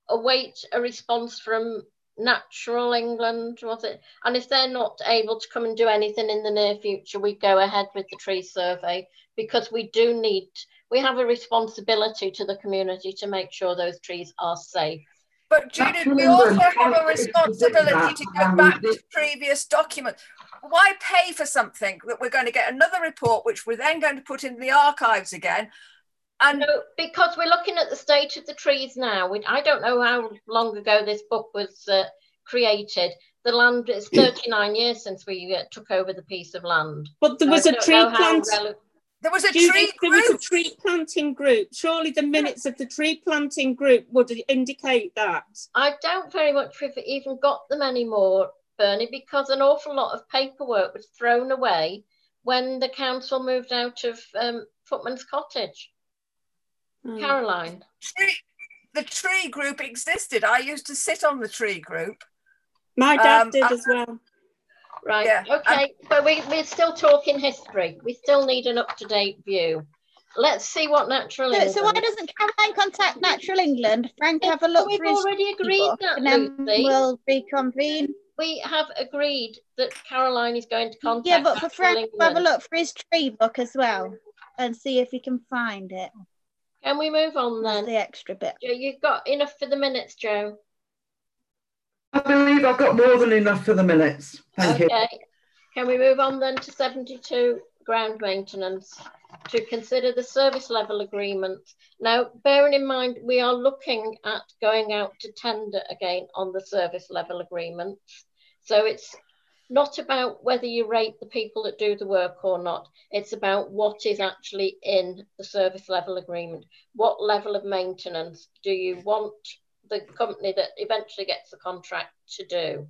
await a response from Natural England, was it? And if they're not able to come and do anything in the near future, we go ahead with the tree survey, because we do need, we have a responsibility to the community to make sure those trees are safe. But Judith, we also have a responsibility to go back to previous documents. Why pay for something that we're going to get another report, which we're then going to put in the archives again? And no, because we're looking at the state of the trees now. We, I don't know how long ago this book was uh, created. The land is thirty-nine years since we uh, took over the piece of land. But there was a tree plant. There was a tree there was a tree planting group. Surely the minutes of the tree planting group would indicate that. I doubt very much we've even got them anymore, Bernie, because an awful lot of paperwork was thrown away when the council moved out of um, Footman's Cottage. Caroline. Tree, the tree group existed. I used to sit on the tree group. My dad um, did I, as well. Right, yeah, okay. Um, but we, we're still talking history. We still need an up-to-date view. Let's see what Natural England... So why doesn't Caroline contact Natural England? Frank, have a look. We've already agreed that, Lucy. We'll reconvene. We have agreed that Caroline is going to contact Natural England. Yeah, but for Frank, have a look for his tree book as well and see if he can find it. Can we move on then? The extra bit. You've got enough for the minutes, Joe. I believe I've got more than enough for the minutes. Thank you. Okay. Can we move on then to seventy-two, ground maintenance, to consider the service level agreement? Now, bearing in mind, we are looking at going out to tender again on the service level agreement. So it's not about whether you rate the people that do the work or not. It's about what is actually in the service level agreement. What level of maintenance do you want the company that eventually gets the contract to do?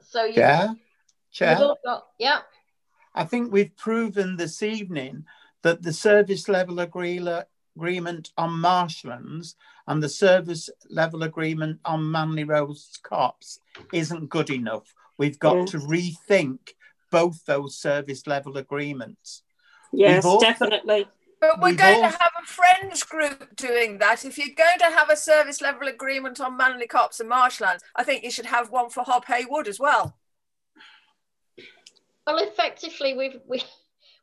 So you, Chair, Chair, got, yeah. I think we've proven this evening that the service level agreement on Marshlands and the service level agreement on Manley Road Copse isn't good enough. We've got yes. to rethink both those service level agreements. Yes, also, definitely. But we're going also, to have a friends group doing that. If you're going to have a service level agreement on Manley Copse and Marshlands, I think you should have one for Hob Hey Wood as well. Well, effectively, we've... We...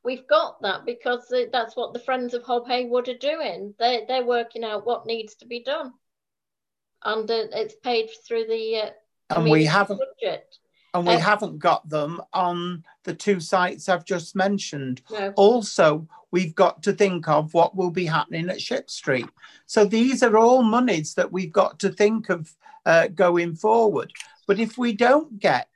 We've got that because that's what the Friends of Hob Hey Wood are doing. They're, they're working out what needs to be done. And uh, it's paid through the uh, and we haven't, budget. And we uh, haven't got them on the two sites I've just mentioned. No. Also, we've got to think of what will be happening at Ship Street. So these are all monies that we've got to think of uh, going forward. But if we don't get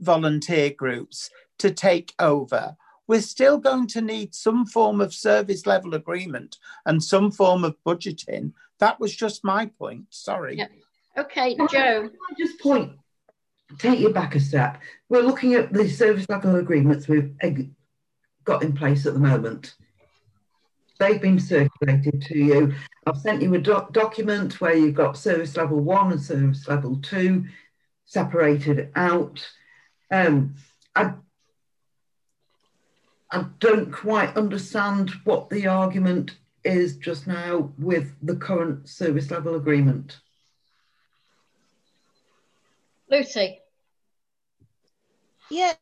volunteer groups to take over, we're still going to need some form of service level agreement and some form of budgeting. That was just my point, sorry. Yeah. Okay, Joe. Can I just point, take you back a step. We're looking at the service level agreements we've got in place at the moment. They've been circulated to you. I've sent you a doc document where you've got service level one and service level two separated out. Um, I I don't quite understand what the argument is just now with the current service level agreement. Lucy. Yeah,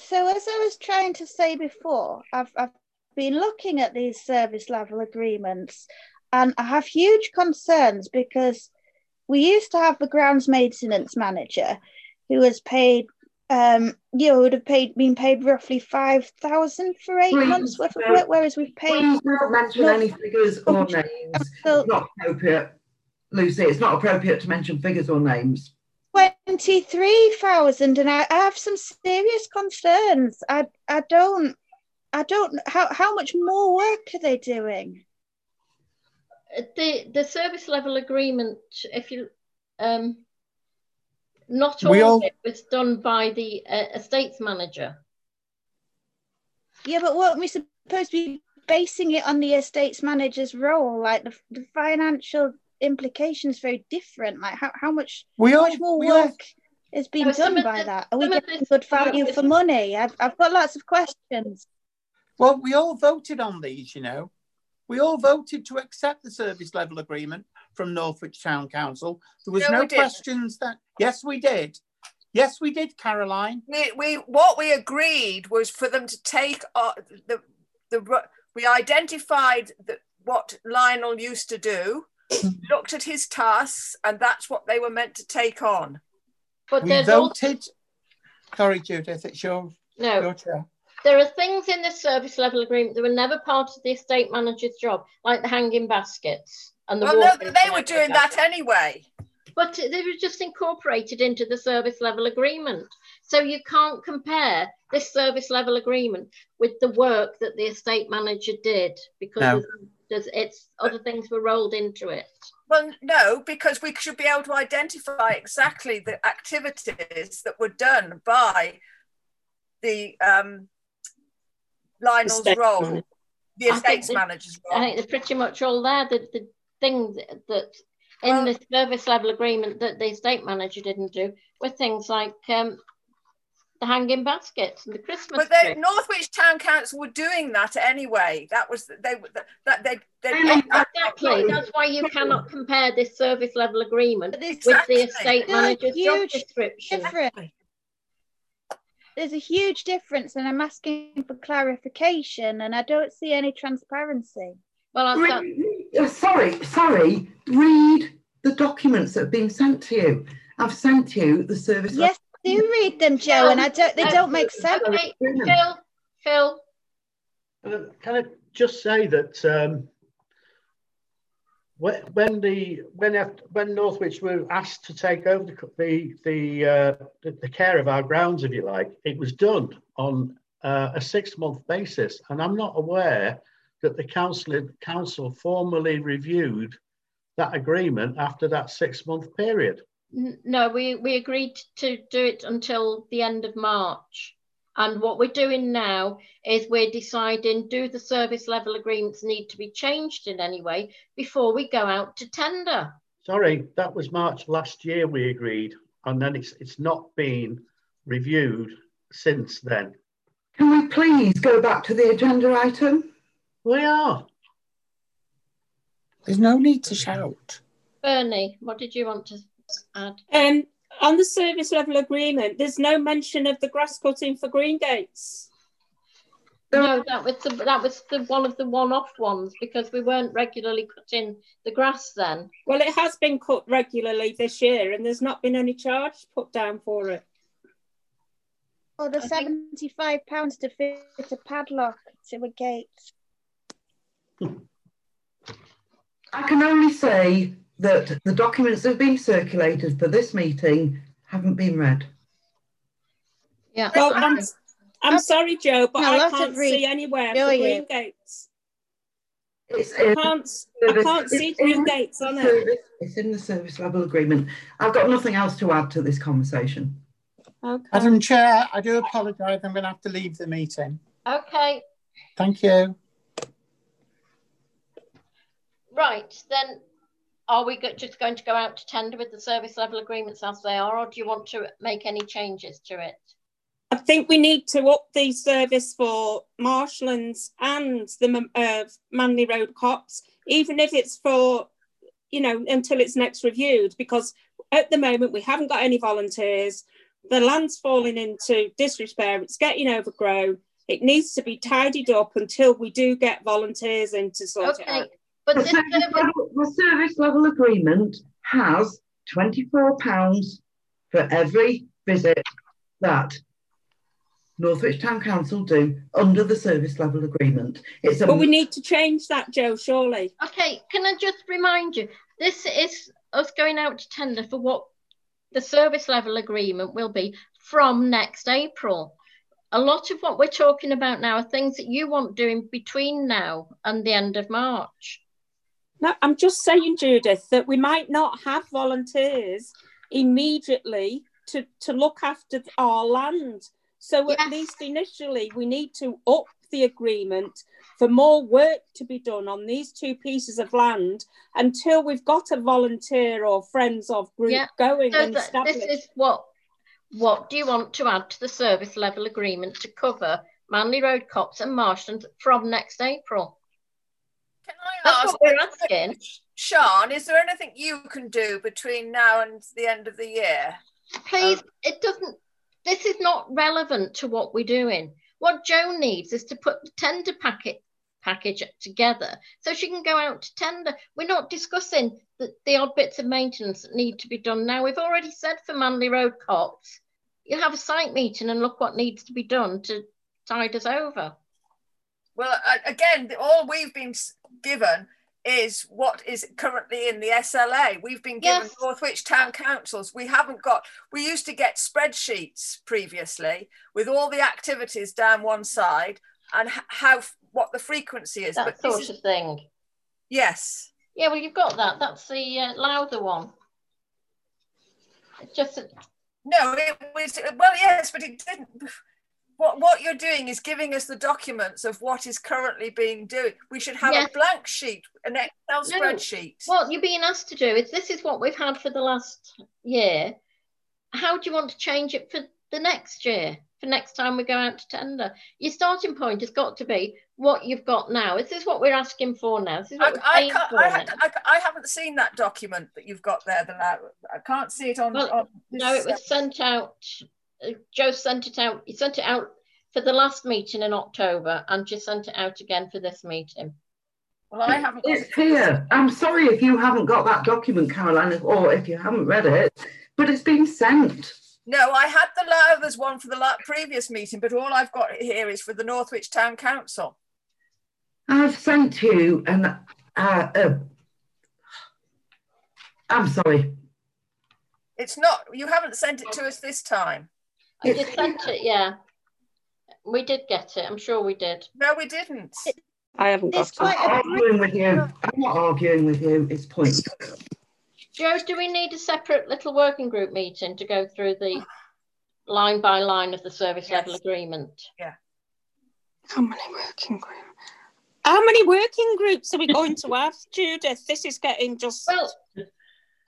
so as I was trying to say before, I've, I've been looking at these service level agreements and I have huge concerns because we used to have the grounds maintenance manager who was paid Um, you know, would have paid been paid roughly five thousand for eight please, months worth of work, whereas we've paid. Please don't mention any figures or names. It's not appropriate, Lucy. It's not appropriate to mention figures or names. Twenty-three thousand, and I, I have some serious concerns. I, I don't, I don't. How how much more work are they doing? The the service level agreement, if you um. Not all, all of it was done by the uh, estates manager. Yeah, but weren't we supposed to be basing it on the estates manager's role? Like the, the financial implications very different. Like how, how much we how are, much more we work are. Is being no, done by the, that? Are we getting good value for money? I've, I've got lots of questions. Well, we all voted on these, you know. We all voted to accept the service level agreement from Northwich Town Council. There was no, no questions that... Yes, we did. Yes, we did, Caroline. We, we what we agreed was for them to take uh, the the we identified the, what Lionel used to do, looked at his tasks, and that's what they were meant to take on. But we voted. Also... Sorry, Judith, it's your no. Your chair. There are things in this service level agreement that were never part of the estate manager's job, like the hanging baskets and the. Well, no, they were doing that anyway. But they were just incorporated into the service level agreement. So you can't compare this service level agreement with the work that the estate manager did because no. there's, it's other things were rolled into it. Well, no, because we should be able to identify exactly the activities that were done by the um, Lionel's estate role, manager. the estate manager's role. I think they're pretty much all there, the, the things that... in the service level agreement that the estate manager didn't do were things like um, the hanging baskets and the Christmas. But they, Northwich Town Council were doing that anyway. That was they that they. they exactly. That's why you cannot compare this service level agreement exactly. with the estate manager's job description. Difference. There's a huge difference, and I'm asking for clarification, and I don't see any transparency. Well, I've got... Re- sorry, sorry. Read the documents that have been sent to you. I've sent you the service. Yes, I do read them, Joe, um, and I don't. They um, don't make sense. Okay, Phil, Phil. Uh, can I just say that um, when, when the when after, when Northwich were asked to take over the the the, uh, the the care of our grounds, if you like, it was done on uh, a six month basis, and I'm not aware that the council, council formally reviewed that agreement after that six-month period. No, we, we agreed to do it until the end of March. And what we're doing now is we're deciding, do the service level agreements need to be changed in any way before we go out to tender? Sorry, that was March last year we agreed, and then it's it's not been reviewed since then. Can we please go back to the agenda item? We are. There's no need to shout. Bernie, what did you want to add? Um, on the service level agreement, there's no mention of the grass cutting for Green Gates. No, that was the, that was the one of the one-off ones because we weren't regularly cutting the grass then. Well, it has been cut regularly this year, and there's not been any charge put down for it. Or the seventy-five pounds to fit a padlock to a gate. I can only say that the documents that have been circulated for this meeting haven't been read. Yeah. Well, I'm, I'm sorry, Joe, but no, I can't re- see anywhere for Green Gates. It's I can't, I can't see Green Gates on it. It's in the service level agreement. I've got nothing else to add to this conversation. Okay. Madam Chair, I do apologise. I'm going to have to leave the meeting. Okay. Thank you. Right, then are we go- just going to go out to tender with the service level agreements as they are, or do you want to make any changes to it? I think we need to up the service for Marshlands and the uh, Manley Road Copse, even if it's for, you know, until it's next reviewed, because at the moment we haven't got any volunteers, the land's falling into disrepair, it's getting overgrown, it needs to be tidied up until we do get volunteers in to sort okay. it out. But the, this service service... Level, the service level agreement has twenty-four pounds for every visit that Northwich Town Council do under the service level agreement. It's a... But we need to change that, Joe, surely. Okay, can I just remind you, this is us going out to tender for what the service level agreement will be from next April. A lot of what we're talking about now are things that you want doing between now and the end of March. No, I'm just saying, Judith, that we might not have volunteers immediately to, to look after our land. So yes. At least initially we need to up the agreement for more work to be done on these two pieces of land until we've got a volunteer or friends of group yeah. going so and established. This is what, what do you want to add to the service level agreement to cover Manley Road Copse and Marshlands from next April? Can I ask, That's what we're asking. Sian, is there anything you can do between now and the end of the year? Please, um, it doesn't, this is not relevant to what we're doing. What Joan needs is to put the tender packet, package together so she can go out to tender. We're not discussing the, the odd bits of maintenance that need to be done now. We've already said for Manley Road Copse, you'll have a site meeting and look what needs to be done to tide us over. Well, again, all we've been given is what is currently in the S L A. We've been given yes. Northwich Town Councils. We haven't got, we used to get spreadsheets previously with all the activities down one side and how, what the frequency is. That but sort of thing. Yes. Yeah, well, you've got that. That's the uh, Lowther one. It's just. A... No, it was, well, yes, but it didn't. What, what you're doing is giving us the documents of what is currently being done. We should have yes. a blank sheet, an Excel no, spreadsheet. What you're being asked to do is, this is what we've had for the last year. How do you want to change it for the next year, for next time we go out to tender? Your starting point has got to be what you've got now. This is what we're asking for now. This is what I, I, can't, for I, had, I, I haven't seen that document that you've got there. The, I can't see it on... Well, on this no, it was sent out... Joe sent it out, he sent it out for the last meeting in October and just sent it out again for this meeting. Well, I haven't. It's here. I'm sorry if you haven't got that document, Caroline, or if you haven't read it, but it's been sent. No, I had the Lowther's one for the previous meeting, but all I've got here is for the Northwich Town Council. I've sent you an, uh, uh, I'm sorry. It's not, you haven't sent it to us this time. I just sent it, yeah. We did get it. I'm sure we did. No, we didn't. It, I haven't got it. I'm not arguing with you. I'm not arguing with you. It's pointless. Joe, do we need a separate little working group meeting to go through the line by line of the service yes. level agreement? Yeah. How many working groups? How many working groups are we going to have, Judith? This is getting just... Well,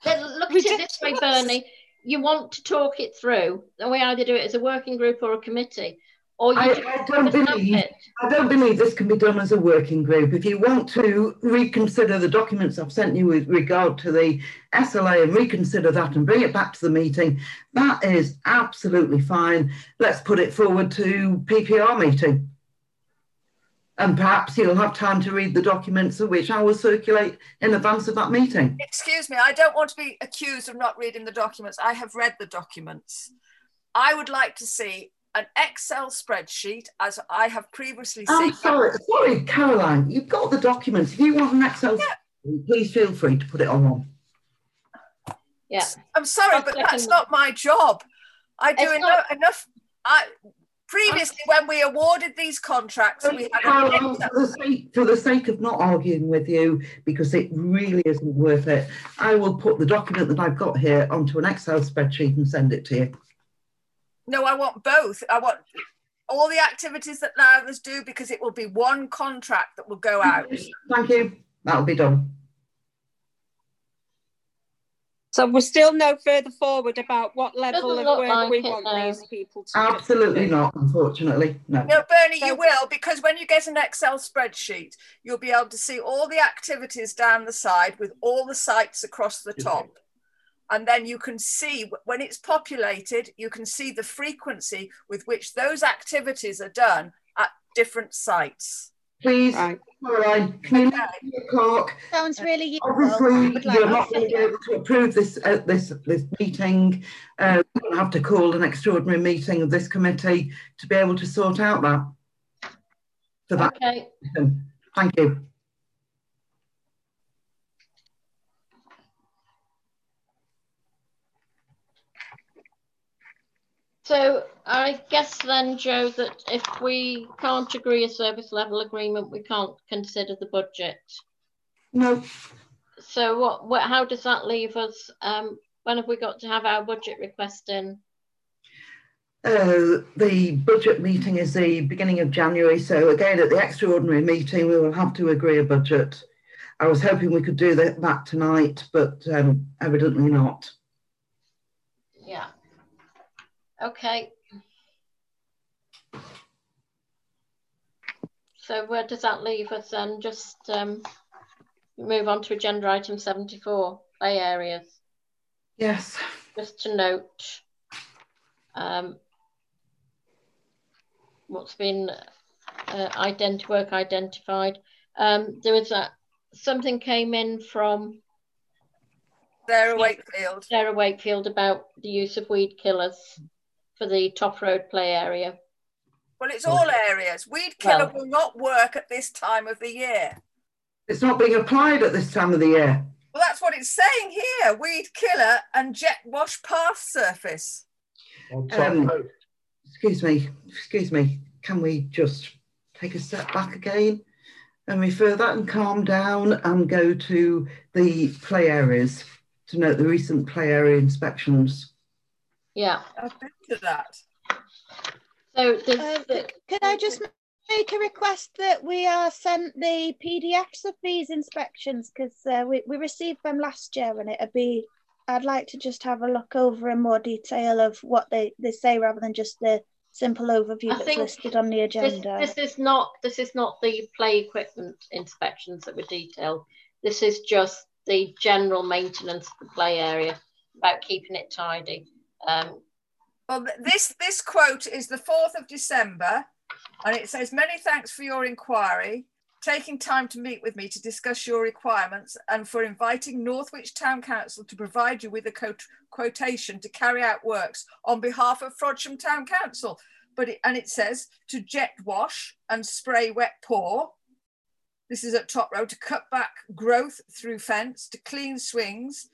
look at it this way, Bernie. You want to talk it through, and we either do it as a working group or a committee. Or you I, do I, don't believe, I don't believe this can be done as a working group. If you want to reconsider the documents I've sent you with regard to the S L A and reconsider that and bring it back to the meeting, that is absolutely fine. Let's put it forward to P P R meeting. And perhaps you'll have time to read the documents, which I will circulate in advance of that meeting. Excuse me, I don't want to be accused of not reading the documents. I have read the documents. I would like to see an Excel spreadsheet, as I have previously seen. I'm sorry, sorry, Caroline, you've got the documents. If you want an Excel yeah. spreadsheet, please feel free to put it on one. Yeah. I'm sorry, but that's not my job. I do enough, enough... I. Previously, when we awarded these contracts, we had Caroline, for, the sake, for the sake of not arguing with you, because it really isn't worth it, I will put the document that I've got here onto an Excel spreadsheet and send it to you. No, I want both. I want all the activities that Lowther's do, because it will be one contract that will go out. Thank you. That'll be done. So we're still no further forward about what level of work like we it, want no. these people to Absolutely do. not, unfortunately. No, no Bernie, so, you will, because when you get an Excel spreadsheet, you'll be able to see all the activities down the side with all the sites across the top. And then you can see, when it's populated, you can see the frequency with which those activities are done at different sites. Please, right. Caroline, can okay. you clock? Sounds really useful. Obviously, you're not going to be able to approve this uh, this this meeting. Uh, we're going to have to call an extraordinary meeting of this committee to be able to sort out that. For that okay. Reason. Thank you. So I guess then, Joe, that if we can't agree a service level agreement, we can't consider the budget. No. So what? what how does that leave us? Um, when have we got to have our budget request in? Uh, the budget meeting is the beginning of January, so again at the extraordinary meeting we will have to agree a budget. I was hoping we could do that, that tonight, but um, evidently not. Yeah. Okay. So where does that leave us then? Just um, move on to agenda item seventy-four, play areas. Yes. Just to note um, what's been uh, identi work identified. Um, there was a, something came in from Sarah Wakefield. Sarah Wakefield about the use of weed killers for the Top Road play area. Well, it's all areas. Weed killer well, will not work at this time of the year. It's not being applied at this time of the year. Well, that's what it's saying here. Weed killer and jet wash path surface. Um, excuse me, excuse me. Can we just take a step back again and refer that and calm down and go to the play areas to note the recent play area inspections? Yeah. I've been to that. So uh, could I just make a request that we are sent the P D Fs of these inspections, because uh, we, we received them last year, and it'd be, I'd like to just have a look over in more detail of what they, they say rather than just the simple overview I that's listed on the agenda. This, this, is not, this is not the play equipment inspections that were detailed. This is just the general maintenance of the play area, about keeping it tidy. Um, Well, this, this quote is the fourth of December, and it says, many thanks for your inquiry, taking time to meet with me to discuss your requirements, and for inviting Northwich Town Council to provide you with a quote, quotation to carry out works on behalf of Frodsham Town Council. But it, and it says, to jet wash and spray wet pour. This is at Top Road, to cut back growth through fence, to clean swings,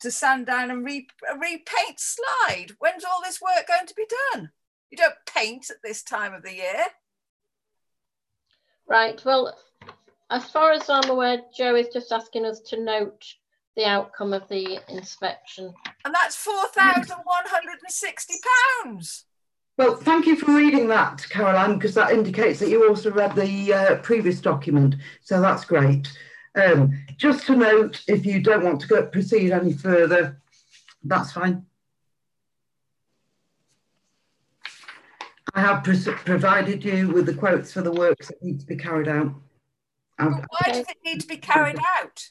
to sand down and re repaint slide. When's all this work going to be done? You don't paint at this time of the year. Right, well, as far as I'm aware, Joe is just asking us to note the outcome of the inspection. And that's four thousand one hundred and sixty pounds. Well, thank you for reading that, Caroline, because that indicates that you also read the uh, previous document. So that's great. Um, just to note, if you don't want to go proceed any further, that's fine. I have provided you with the quotes for the works that need to be carried out. But why does it need to be carried out?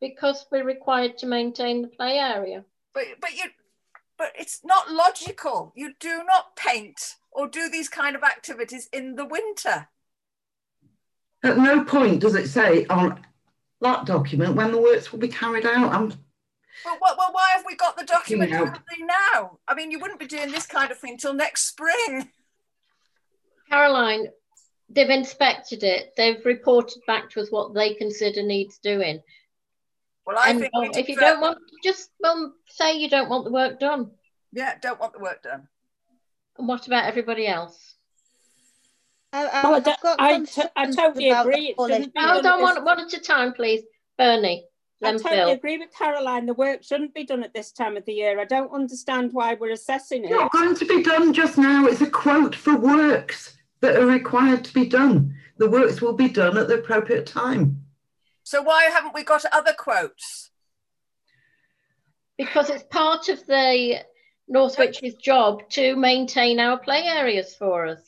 Because we're required to maintain the play area. But but you but it's not logical. You do not paint or do these kind of activities in the winter. At no point does it say on that document when the works will be carried out. I'm well, well, well why have we got the document now? I mean, you wouldn't be doing this kind of thing till next spring. Caroline, they've inspected it. They've reported back to us what they consider needs doing. Well, I and think well, if you don't want, just um, say you don't want the work done. Yeah, don't want the work done. And what about everybody else? I, I, oh, I've got I, I totally agree. Hold on, one, one at a time, please. Bernie. I totally Bill. agree with Caroline. The work shouldn't be done at this time of the year. I don't understand why we're assessing it. It's not going to be done just now. It's a quote for works that are required to be done. The works will be done at the appropriate time. So why haven't we got other quotes? Because it's part of the Northwich's job to maintain our play areas for us.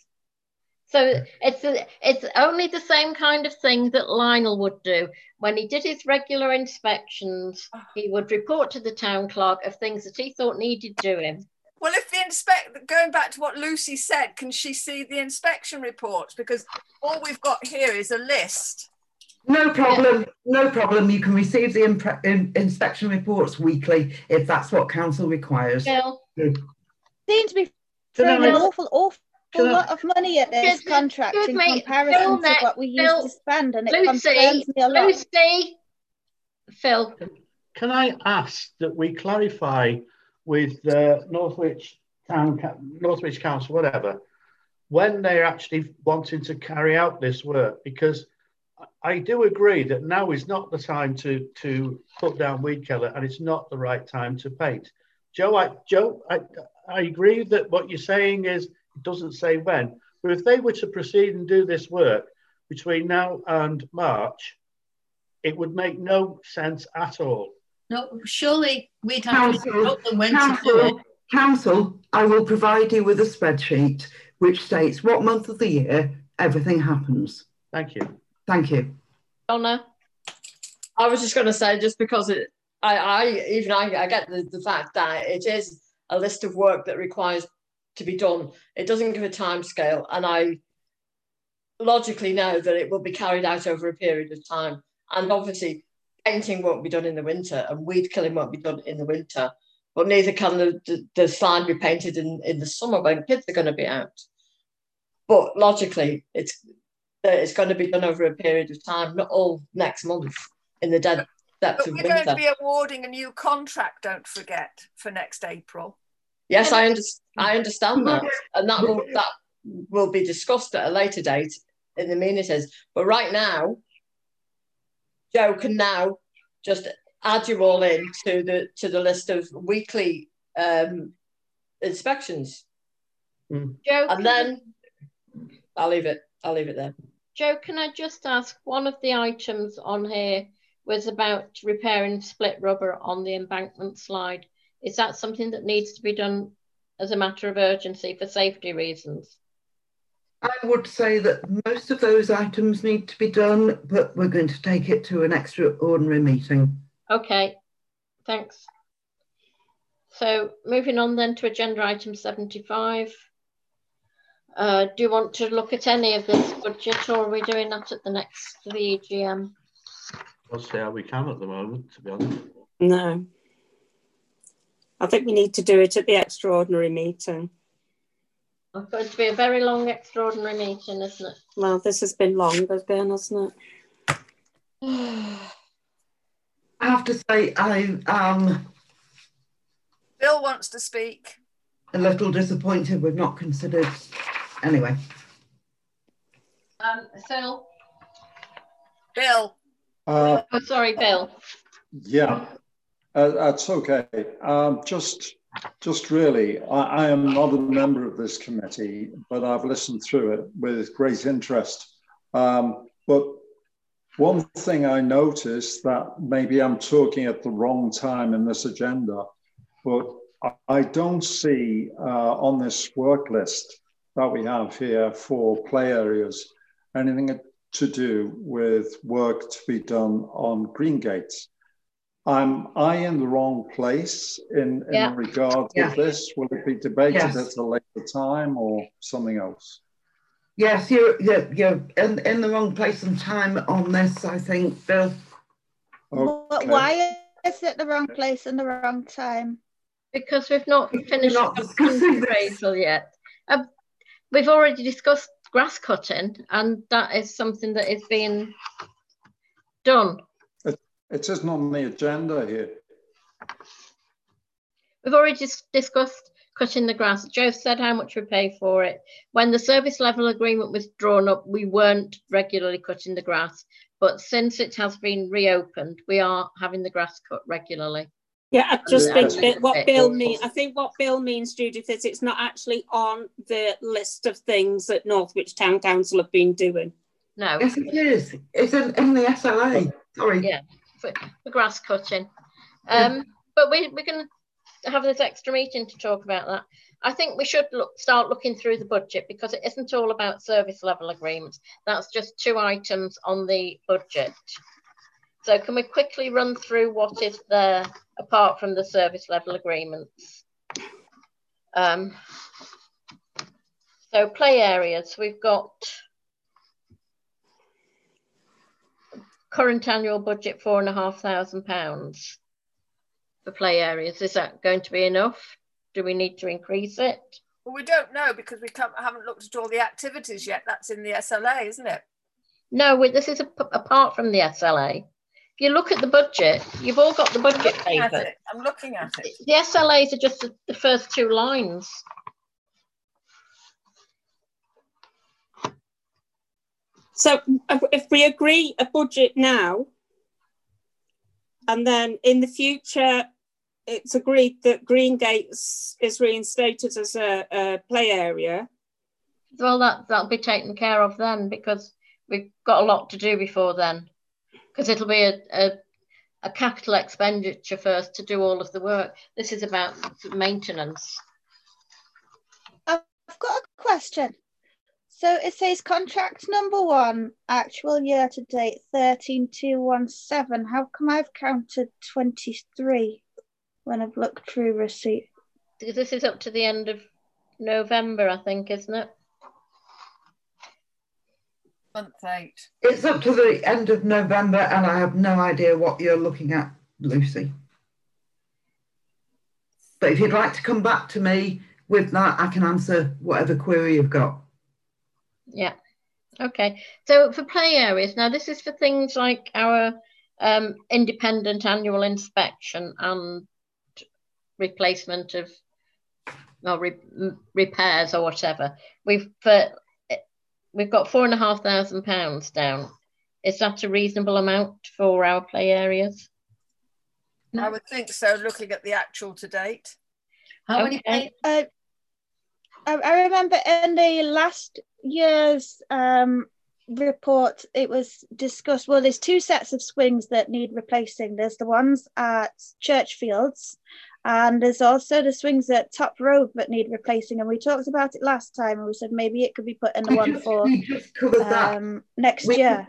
So it's a, it's only the same kind of thing that Lionel would do. When he did his regular inspections, he would report to the town clerk of things that he thought needed doing. Well, if the inspect, going back to what Lucy said, can she see the inspection reports? Because all we've got here is a list. No problem, yeah. no problem. You can receive the impre in inspection reports weekly if that's what council requires. Bill. Yeah. Seems to be throwing an awful, awful. a lot of money at this good, contract good, in mate. comparison Phil to next, what we Phil, used to spend, and it Lucy, concerns me a lot. Lucy, Phil. Can I ask that we clarify with uh, Northwich Town, Northwich Council, whatever, when they're actually wanting to carry out this work? Because I do agree that now is not the time to, to put down weed killer, and it's not the right time to paint. Joe, I, Joe, I, I agree that what you're saying is it doesn't say when, but if they were to proceed and do this work between now and March, it would make no sense at all. No, surely we'd have council, to help them when council, to do it. Council, I will provide you with a spreadsheet which states what month of the year everything happens. Thank you. Thank you. Donna? I was just going to say, just because it, I, I even I, I get the, the fact that it is a list of work that requires to be done. It doesn't give a time scale, and I logically know that it will be carried out over a period of time. And obviously, painting won't be done in the winter, and weed killing won't be done in the winter. But neither can the, the, the slide be painted in, in the summer when kids are going to be out. But logically, it's it's going to be done over a period of time, not all next month. In the dead depths of winter. But we're going to be awarding a new contract, don't forget, for next April. Yes, I, under I understand that. And that will, that will be discussed at a later date in the meetings. But right now, Joe can now just add you all in to the, to the list of weekly um, inspections. Mm. Joe, and then I'll leave it. I'll leave it there. Joe, can I just ask, one of the items on here was about repairing split rubber on the embankment slide. Is that something that needs to be done as a matter of urgency for safety reasons? I would say that most of those items need to be done, but we're going to take it to an extraordinary meeting. Okay, thanks. So moving on then to agenda item seventy-five. Uh, do you want to look at any of this budget, or are we doing that at the next to the E G M? I'll see how we can at the moment, to be honest. No. I think we need to do it at the extraordinary meeting. It's going to be a very long extraordinary meeting, isn't it? Well, this has been long, Ben, hasn't it? I have to say, I um, Bill wants to speak. A little disappointed we've not considered. Anyway. Um, Phil? Bill. Uh, oh, sorry, Bill. Yeah, uh, that's okay. Um, just, just really, I, I am not a member of this committee, but I've listened through it with great interest. Um, but one thing I noticed, that maybe I'm talking at the wrong time in this agenda, but I don't see uh, on this work list that we have here for play areas anything to do with work to be done on Green Gates. Am I in the wrong place in, in yeah. regard yeah. to this? Will it be debated yes. at a later time or something else? Yes, you're, you're, you're in, in the wrong place and time on this, I think, Bill. Okay. But why is it the wrong place and the wrong time? Because we've not finished not appraisal yet. Uh, we've already discussed grass cutting, and that is something that is being done. It, it's just not on the agenda here. We've already dis discussed cutting the grass. Joe said how much we pay for it. When the service level agreement was drawn up, we weren't regularly cutting the grass, but since it has been reopened, we are having the grass cut regularly. Yeah, I just yeah. think what Bill means, I think what Bill means, Judith, is it's not actually on the list of things that Northwich Town Council have been doing. No. Yes, it is. It's in, in the S L A. Sorry. Yeah, for, for grass cutting. Um, yeah. But we, we're going to have this extra meeting to talk about that. I think we should look, start looking through the budget, because it isn't all about service level agreements. That's just two items on the budget. So can we quickly run through what is there apart from the service level agreements? Um, so play areas, we've got current annual budget four and a half thousand pounds for play areas. Is that going to be enough? Do we need to increase it? Well, we don't know, because we can't, haven't looked at all the activities yet. That's in the S L A, isn't it? No, we, this is a, apart from the S L A. If you look at the budget, you've all got the budget paper. I'm looking at it. The S L As are just the first two lines. So if we agree a budget now, and then in the future it's agreed that Green Gates is reinstated as a, a play area. Well, that, that'll be taken care of then, because we've got a lot to do before then, because it'll be a, a, a capital expenditure first to do all of the work. This is about maintenance. I've got a question. So it says contract number one, actual year to date thirteen two seventeen. How come I've counted twenty-three when I've looked through receipt? Because this is up to the end of November, I think, isn't it? Month eight. It's up to the end of November, and I have no idea what you're looking at, Lucy. But if you'd like to come back to me with that, I can answer whatever query you've got. Yeah, okay. So for play areas, now this is for things like our um, independent annual inspection and replacement of, or re repairs or whatever. We've uh, we've got four and a half thousand pounds down. Is that a reasonable amount for our play areas? I would think so, looking at the actual to date. How okay. many? Uh, I remember in the last year's um, report, it was discussed, well, there's two sets of swings that need replacing. There's the ones at Churchfields, and there's also the swings at Top Road that need replacing. And we talked about it last time, and we said maybe it could be put in the we one just, for we just covered um, that. next we, year.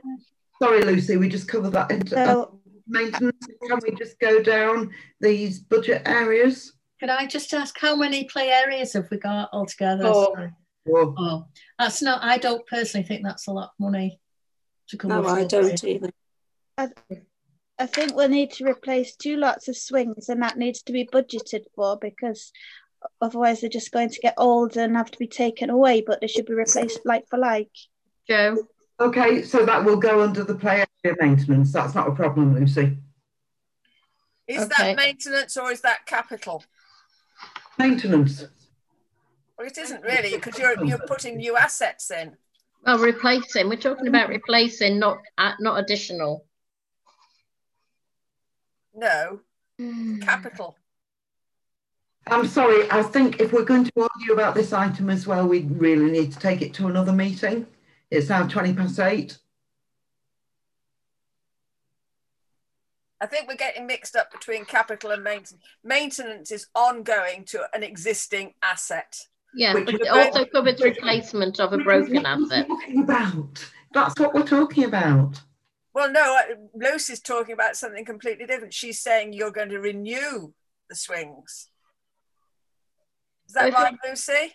Sorry, Lucy, we just covered that into so, maintenance. Can we just go down these budget areas? Can I just ask, how many play areas have we got altogether? Four. Four. Oh, that's not, I don't personally think that's a lot of money to cover. No, I don't either. I, th I think we'll need to replace two lots of swings, and that needs to be budgeted for, because otherwise they're just going to get old and have to be taken away, but they should be replaced like for like. Joe? Okay, so that will go under the play area maintenance. That's not a problem, Lucy. Is okay. that maintenance or is that capital? Maintenance. Well, it isn't really, because you're you're putting new assets in. Well, replacing. We're talking about replacing, not uh, not additional. No, mm. capital. I'm sorry. I think if we're going to argue about this item as well, we really need to take it to another meeting. It's now twenty past eight. I think we're getting mixed up between capital and maintenance. Maintenance is ongoing to an existing asset. Yeah, but it also covers replacement of a broken asset. What are you talking about? That's what we're talking about. Well, no, Lucy's talking about something completely different. She's saying you're going to renew the swings. Is that right, Lucy?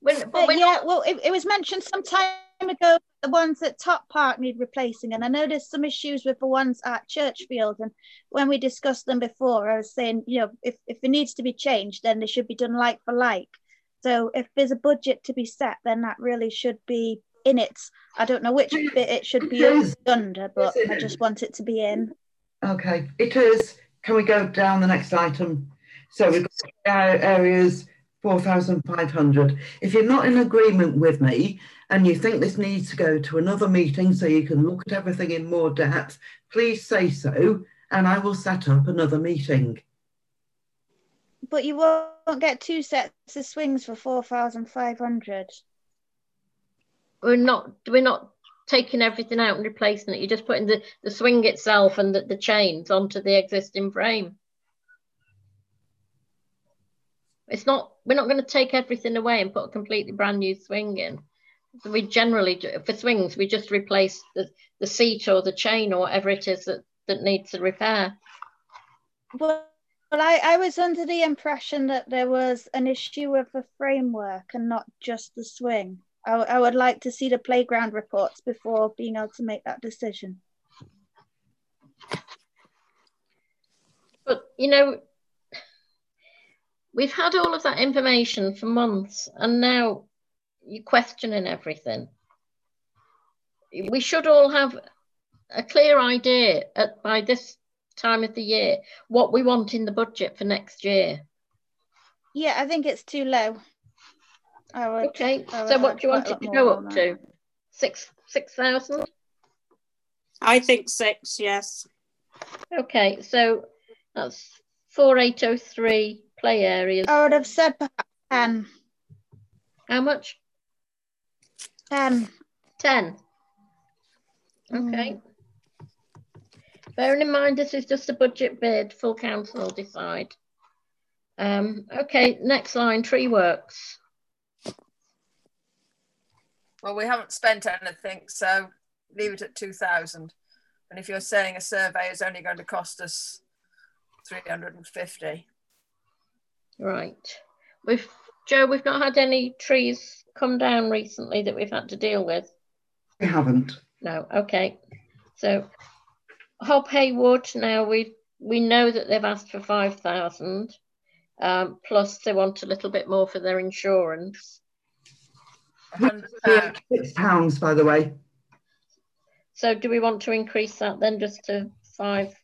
When, but when, yeah, well, it, it was mentioned some time ago, the ones at Top Park need replacing, and I know there's some issues with the ones at Churchfield, and when we discussed them before, I was saying, you know, if, if it needs to be changed, then they should be done like for like. So if there's a budget to be set, then that really should be in it. I don't know which bit it should be under, but I just want it to be in. Okay, it is. Can we go down the next item? So we've got our areas four thousand five hundred. If you're not in agreement with me and you think this needs to go to another meeting so you can look at everything in more depth, please say so, and I will set up another meeting. But you won't get two sets of swings for four thousand five hundred. We're not, we're not taking everything out and replacing it. You're just putting the, the swing itself and the, the chains onto the existing frame. It's not, we're not going to take everything away and put a completely brand new swing in. So we generally, do, for swings, we just replace the, the seat or the chain or whatever it is that, that needs a repair. Well, I, I was under the impression that there was an issue with the framework and not just the swing. I, I would like to see the playground reports before being able to make that decision. But, you know, we've had all of that information for months, and now you're questioning everything. We should all have a clear idea at, by this time of the year what we want in the budget for next year. Yeah, I think it's too low. I would, okay, I would so what do you want it to go up to? Six, six thousand? I think six, yes. Okay, so That's four eight oh three play areas. I would have said perhaps ten. How much? Ten. Ten. Okay. Mm. Bearing in mind this is just a budget bid, full council will decide. Um, okay, next line, tree works. Well, we haven't spent anything, so leave it at two thousand. And if you're saying a survey is only going to cost us three hundred and fifty. Right. We've, Joe, we've not had any trees come down recently that we've had to deal with. We haven't. No, okay. So Hob Hey Wood, now we we know that they've asked for five thousand, um, plus they want a little bit more for their insurance. one hundred pounds. six pounds, by the way. So do we want to increase that then just to five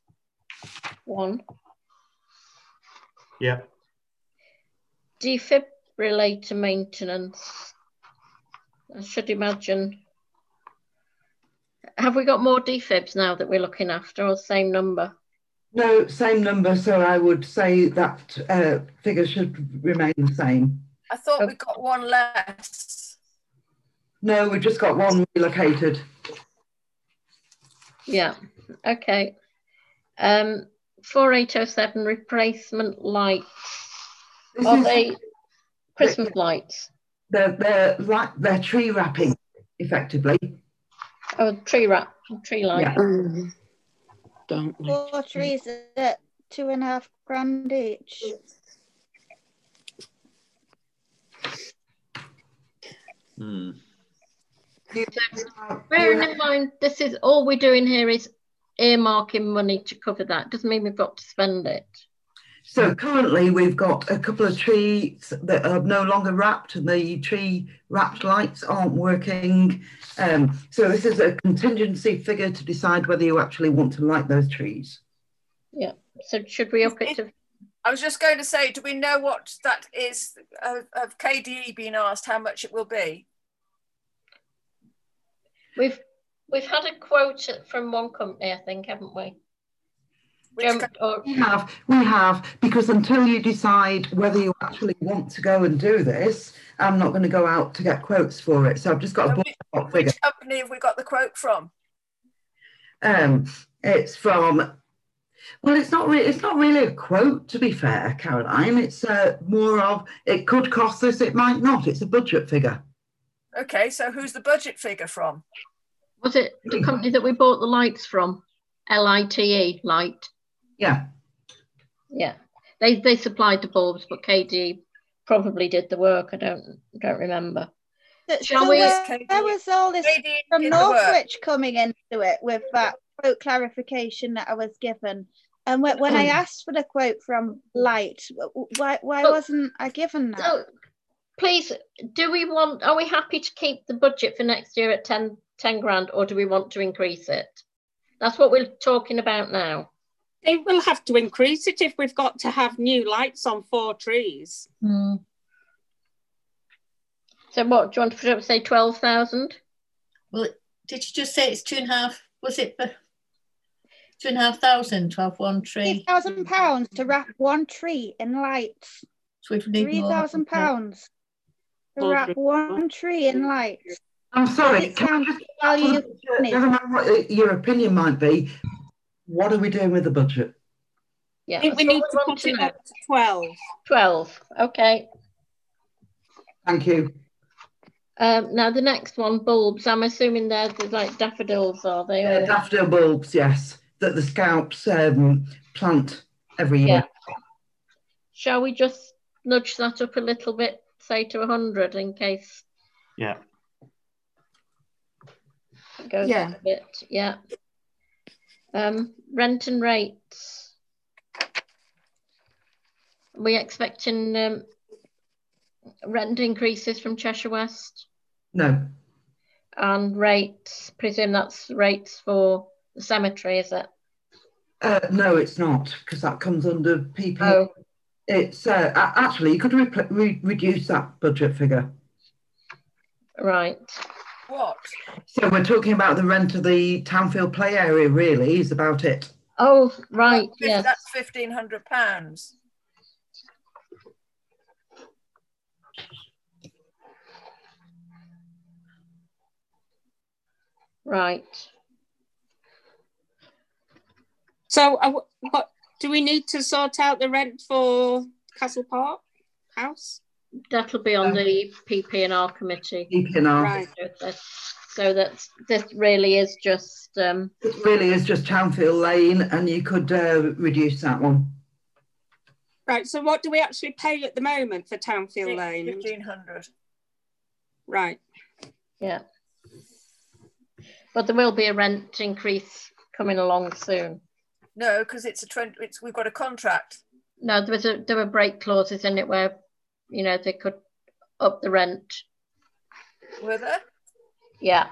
one? Yeah. Defibrillator maintenance. I should imagine. Have we got more defibs now that we're looking after, or same number? No, same number. So I would say that uh, figure should remain the same. I thought okay. We got one less. No, we just got one relocated. Yeah, okay. Um, four eight oh seven replacement lights. This Are they Christmas the, lights? They're, they're, like, they're tree wrapping, effectively. Oh, tree wrap, tree light. Yeah. Um, don't Four trees at two and a half grand each. Hmm. So, bearing in mind, this is all we're doing here is earmarking money to cover that. Doesn't mean we've got to spend it. So currently we've got a couple of trees that are no longer wrapped and the tree wrapped lights aren't working. Um, so this is a contingency figure to decide whether you actually want to light those trees. Yeah, so should we up it to... I was just going to say, do we know what that is? Uh, have K D E been asked how much it will be? We've we've had a quote from one company, I think, haven't we? Um, or... We have, we have, because until you decide whether you actually want to go and do this, I'm not going to go out to get quotes for it. So I've just got so a ballpark figure. Which company have we got the quote from? Um, it's from. Well, it's not really it's not really a quote, to be fair, Caroline. It's uh, more of it could cost this, it might not. It's a budget figure. Okay, so who's the budget figure from? Was it the company that we bought the lights from? L I T E, LITE. Yeah. Yeah. They they supplied the bulbs, but K D probably did the work. I don't don't remember. But Shall so we where, where was all this K D from Northwich coming into it with that quote clarification that I was given? And when, when I asked for the quote from LITE, why why but, wasn't I given that? So, please, do we want, are we happy to keep the budget for next year at ten grand, or do we want to increase it? That's what we're talking about now. They will have to increase it if we've got to have new lights on four trees. Mm. So what, do you want to say twelve thousand? Well, did you just say it's two and a half? Was it for two and a half thousand to have one tree? three thousand pounds to wrap one tree in lights. So we'd need three thousand pounds to wrap one tree in lights. I'm sorry, can I just, never mind what your opinion might be, what are we doing with the budget? Yeah, I think we need to put it up to twelve. twelve, okay. Thank you. Um, now the next one, bulbs, I'm assuming there's like daffodils, are they? Yeah, daffodil bulbs, yes, that the Scouts um, plant every year. Yeah. Shall we just nudge that up a little bit, say to one hundred in case? Yeah. Goes yeah. A bit, yeah. Um, rent and rates. Are we expecting um, rent increases from Cheshire West? No. And rates, presume that's rates for the cemetery, is it? Uh, no, it's not, because that comes under P P. Oh. It's uh, actually, you could re re reduce that budget figure. Right. What? So we're talking about the rent of the Townfield play area, really, is about it. Oh, right, yes. That's fifteen hundred pounds. Right. So uh, what, do we need to sort out the rent for Castle Park House? That'll be on um, the P P and R committee. P P and R. Right. So that this really is just... Um, it really is just Townfield Lane, and you could uh, reduce that one. Right, so what do we actually pay at the moment for Townfield Lane? fifteen hundred. Right. Yeah. But there will be a rent increase coming along soon. No, because it's a trend, it's, we've got a contract. No, there was a, there were break clauses in it where, you know, they could up the rent. Were there? Yeah.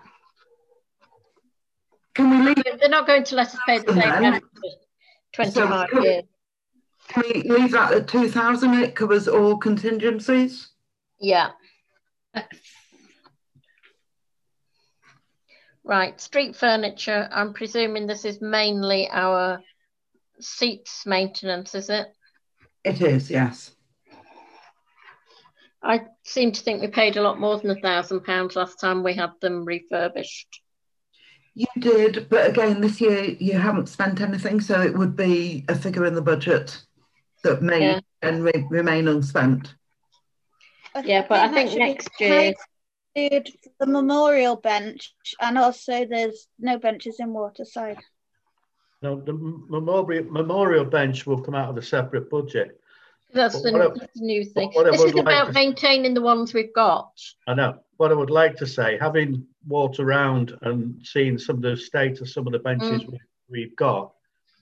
Can we leave? They're not going to let us pay the same rent for twenty-five so years. Can we leave that at two thousand? It covers all contingencies. Yeah. Right, street furniture. I'm presuming this is mainly our seats maintenance, is it? It is, yes. I seem to think we paid a lot more than a thousand pounds last time we had them refurbished. You did, but again, this year you haven't spent anything, so it would be a figure in the budget that may yeah. and re remain unspent. I yeah, but I think next year. The memorial bench, and also there's no benches in Waterside. No, the memorial memorial bench will come out of a separate budget. That's the, I, that's the new thing. This is like about to, maintaining the ones we've got. I know. What I would like to say, having walked around and seen some of the state of some of the benches mm. we, we've got,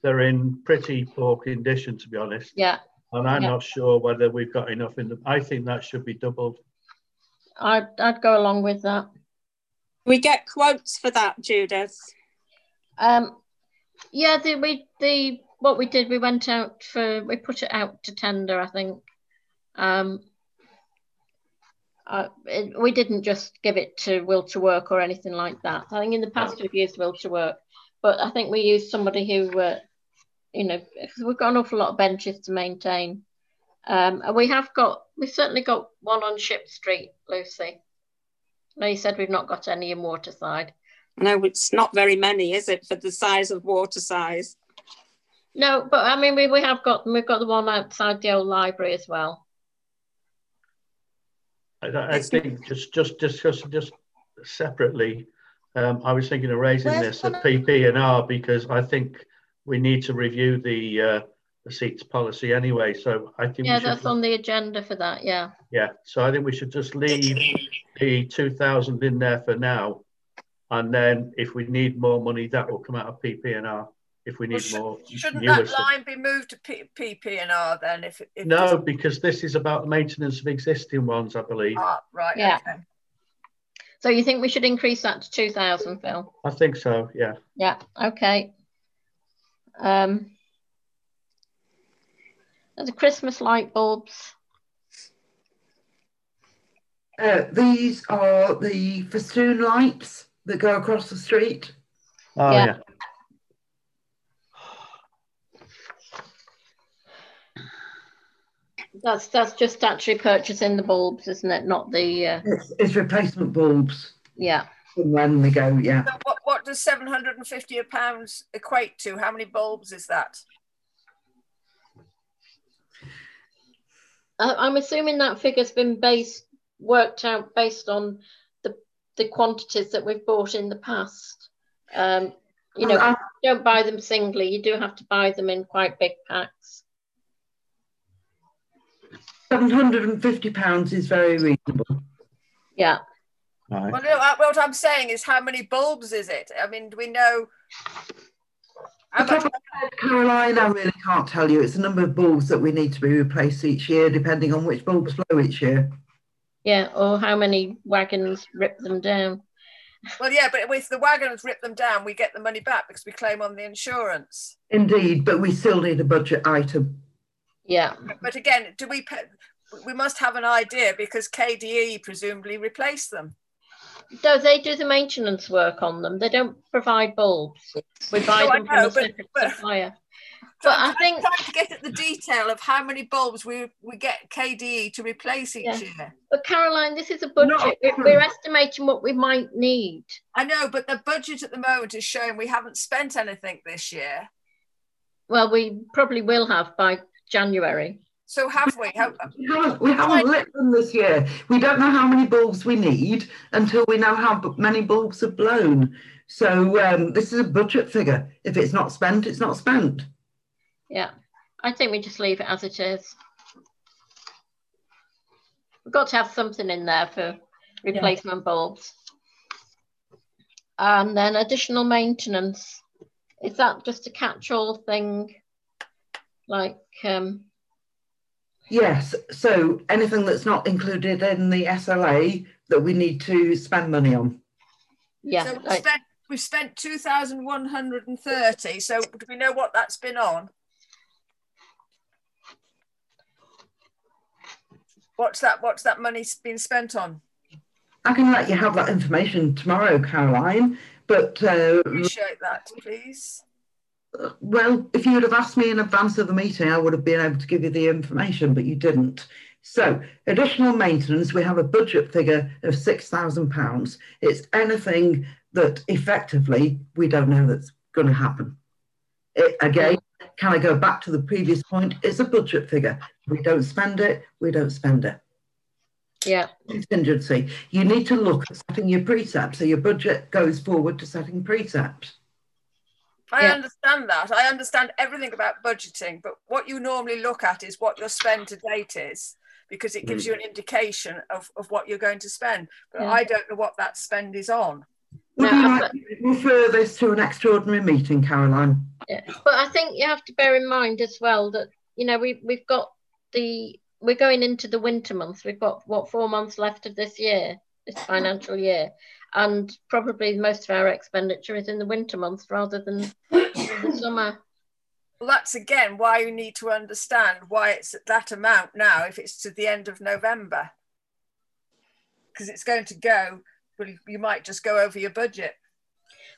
they're in pretty poor condition, to be honest. Yeah. And I'm yeah. not sure whether we've got enough in them. I think that should be doubled. I'd, I'd go along with that. We get quotes for that, Judith. Um, yeah, the, we the what we did, we went out for, we put it out to tender, I think. Um, uh, it, we didn't just give it to Wilterwork or anything like that. I think in the past we've used Wilterwork, but I think we used somebody who, uh, you know, because we've got an awful lot of benches to maintain. Um, and we have got, we've certainly got one on Ship Street, Lucy. No, you said we've not got any in Waterside. No, it's not very many, is it, for the size of Waterside? No, but I mean, we, we have got, we've got the one outside the old library as well. I, I think just, just, just, just, just separately, um, I was thinking of raising Where's this at P P and R because I think we need to review the... Uh, the seats policy anyway, so I think yeah, we that's on the agenda for that. Yeah, yeah. So I think we should just leave the two thousand in there for now, and then if we need more money, that will come out of P P and R. If we need well, should, more, shouldn't that line be moved to P P and R then? If, if no, because this is about the maintenance of existing ones, I believe. Ah, right. Yeah. Okay. So you think we should increase that to two thousand, Phil? I think so. Yeah. Yeah. Okay. Um. The Christmas light bulbs. Uh, these are the festoon lights that go across the street. Oh, yeah. yeah. That's that's just actually purchasing the bulbs, isn't it? Not the. Uh... It's, it's replacement bulbs. Yeah. And when they go, yeah. So what what does seven hundred and fifty pounds equate to? How many bulbs is that? I'm assuming that figure's been based, worked out based on the the quantities that we've bought in the past. Um, you know, uh, you don't buy them singly. You do have to buy them in quite big packs. seven hundred and fifty pounds is very reasonable. Yeah. Right. Well, no, what I'm saying is, how many bulbs is it? I mean, do we know? Caroline, I really can't tell you. It's the number of bulbs that we need to be replaced each year, depending on which bulbs blow each year. Yeah, or how many wagons rip them down. Well, yeah, but if the wagons rip them down, we get the money back because we claim on the insurance. Indeed, but we still need a budget item. Yeah. But again, do we? Pay, we must have an idea because K D E presumably replaced them. do they do the maintenance work on them? They don't provide bulbs. We buy no, them I know, from the supplier. But, but I think trying to get at the detail of how many bulbs we we get K D E to replace each yeah. year. But Caroline, this is a budget. No. We're estimating what we might need. I know, but the budget at the moment is showing we haven't spent anything this year. Well, we probably will have by January. So have we? Have, we haven't, we haven't lit them this year. We don't know how many bulbs we need until we know how many bulbs are blown. So um, this is a budget figure. If it's not spent, it's not spent. Yeah, I think we just leave it as it is. We've got to have something in there for replacement yeah. bulbs. And then additional maintenance. Is that just a catch-all thing? Like... Um, Yes, so anything that's not included in the S L A that we need to spend money on. Yeah, so we've I... spent, we've spent two thousand one hundred and thirty, so do we know what that's been on? What's that, what's that money been spent on? I can let you have that information tomorrow, Caroline, but... Uh, appreciate that, please. Well, if you would have asked me in advance of the meeting, I would have been able to give you the information, but you didn't. So, additional maintenance, we have a budget figure of six thousand pounds. It's anything that effectively we don't know that's going to happen. It, again, can I go back to the previous point? It's a budget figure. We don't spend it, we don't spend it. Yeah. Contingency. You need to look at setting your precepts, so your budget goes forward to setting precepts. I yeah. understand that. I understand everything about budgeting, but what you normally look at is what your spend to date is, because it gives you an indication of, of what you're going to spend. But yeah. I don't know what that spend is on. Would no, you like to refer this to an extraordinary meeting, Caroline? Yeah. But I think you have to bear in mind as well that, you know, we, we've got the, we're going into the winter months. We've got, what, four months left of this year, this financial year. And probably most of our expenditure is in the winter months rather than the summer. Well, that's again why you need to understand why it's at that amount now if it's to the end of November. Because it's going to go, well, you might just go over your budget.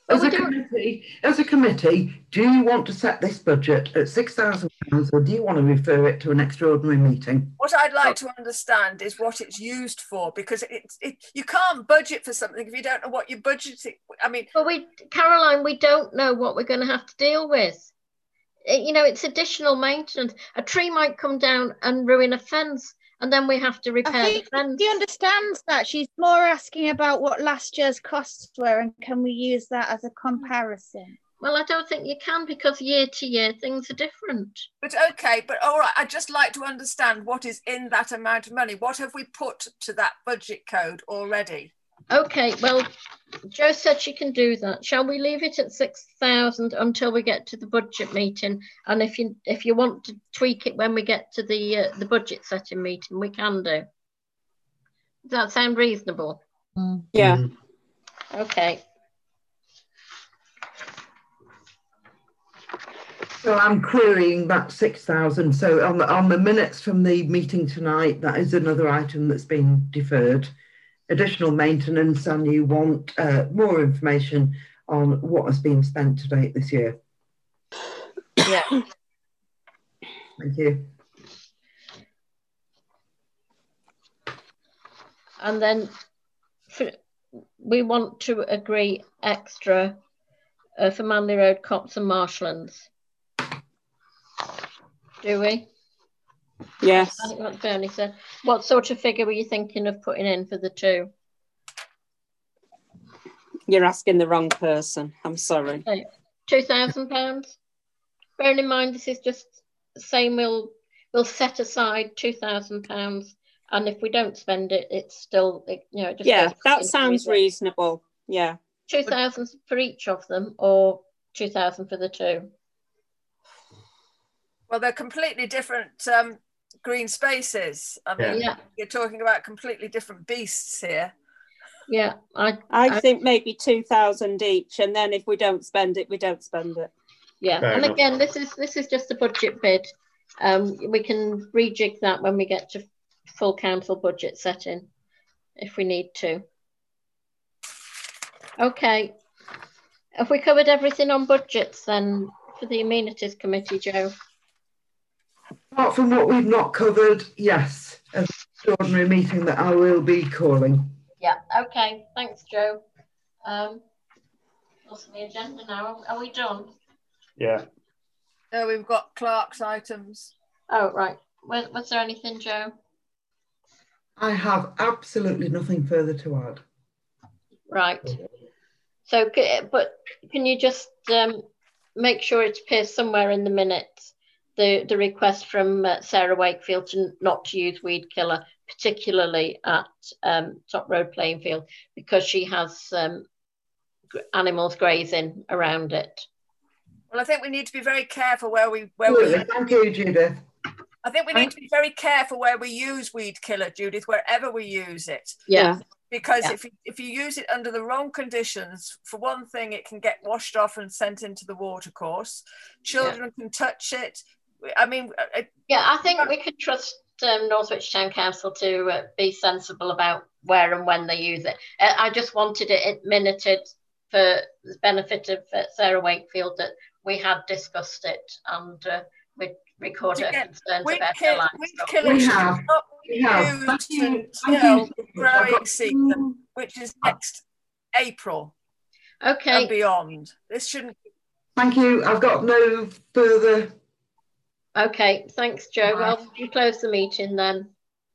As a, committee, as a committee, do you want to set this budget at six thousand pounds or do you want to refer it to an extraordinary meeting? What I'd like to understand is what it's used for, because it, it, you can't budget for something if you don't know what you're budgeting. I mean... Well, we, Caroline, we don't know what we're going to have to deal with. It, you know, it's additional maintenance. A tree might come down and ruin a fence. And then we have to repair the fence. She understands that. She's more asking about what last year's costs were and can we use that as a comparison? Well, I don't think you can because year to year things are different. But okay, but all right, I'd just like to understand what is in that amount of money. What have we put to that budget code already? Okay, well, Jo said she can do that. Shall we leave it at six thousand until we get to the budget meeting? And if you if you want to tweak it when we get to the uh, the budget setting meeting, we can do. Does that sound reasonable? Yeah. Okay. So I'm querying that six thousand. So on the, on the minutes from the meeting tonight, that is another item that's been deferred. Additional maintenance, and you want uh, more information on what has been spent to date this year. Yeah. Thank you. And then for, we want to agree extra uh, for Manley Road, Copse and Marshlands. Do we? Yes. I think what Bernie said. What sort of figure were you thinking of putting in for the two? You're asking the wrong person. I'm sorry. Okay. two thousand pounds. Bearing in mind, this is just saying we'll we'll set aside two thousand pounds, and if we don't spend it, it's still it, you know. It just yeah, that sounds reasonable. Yeah. two thousand for each of them, or two thousand for the two. Well, they're completely different. Um, green spaces. I mean, yeah. you're talking about completely different beasts here. Yeah, I, I, I think maybe two thousand each, and then if we don't spend it, we don't spend it. Yeah, Fair and enough. Again, this is this is just a budget bid. Um, we can rejig that when we get to full council budget setting, if we need to. Okay. Have we covered everything on budgets then for the amenities committee, Joe? Apart from what we've not covered, yes, an extraordinary meeting that I will be calling. Yeah, okay, thanks, Joe. Um, what's the agenda now? Are we done? Yeah. No, we've got clerk's items. Oh, right. Was, was there anything, Joe? I have absolutely nothing further to add. Right. So, but can you just um, make sure it appears somewhere in the minutes, the, the request from uh, Sarah Wakefield to not to use weed killer, particularly at um, Top Road playing field, because she has um, animals grazing around it. Well, I think we need to be very careful where we... Where really? we Thank you, Judith. I think we need to be very careful where we use weed killer, Judith, wherever we use it. Yeah. Because yeah. if you, if you use it under the wrong conditions, for one thing, it can get washed off and sent into the watercourse. Children yeah. can touch it. I mean... It, yeah, I think we could trust um, Northwich Town Council to uh, be sensible about where and when they use it. Uh, I just wanted it minuted for the benefit of uh, Sarah Wakefield that we had discussed it and uh, we recorded yeah. her concerns we about kill, her livestock. We have. We have. Until the growing season, which is next April. Okay. And beyond. This shouldn't. Thank you. I've got no further. Okay. Thanks, Joe. Right. Well, you close the meeting then.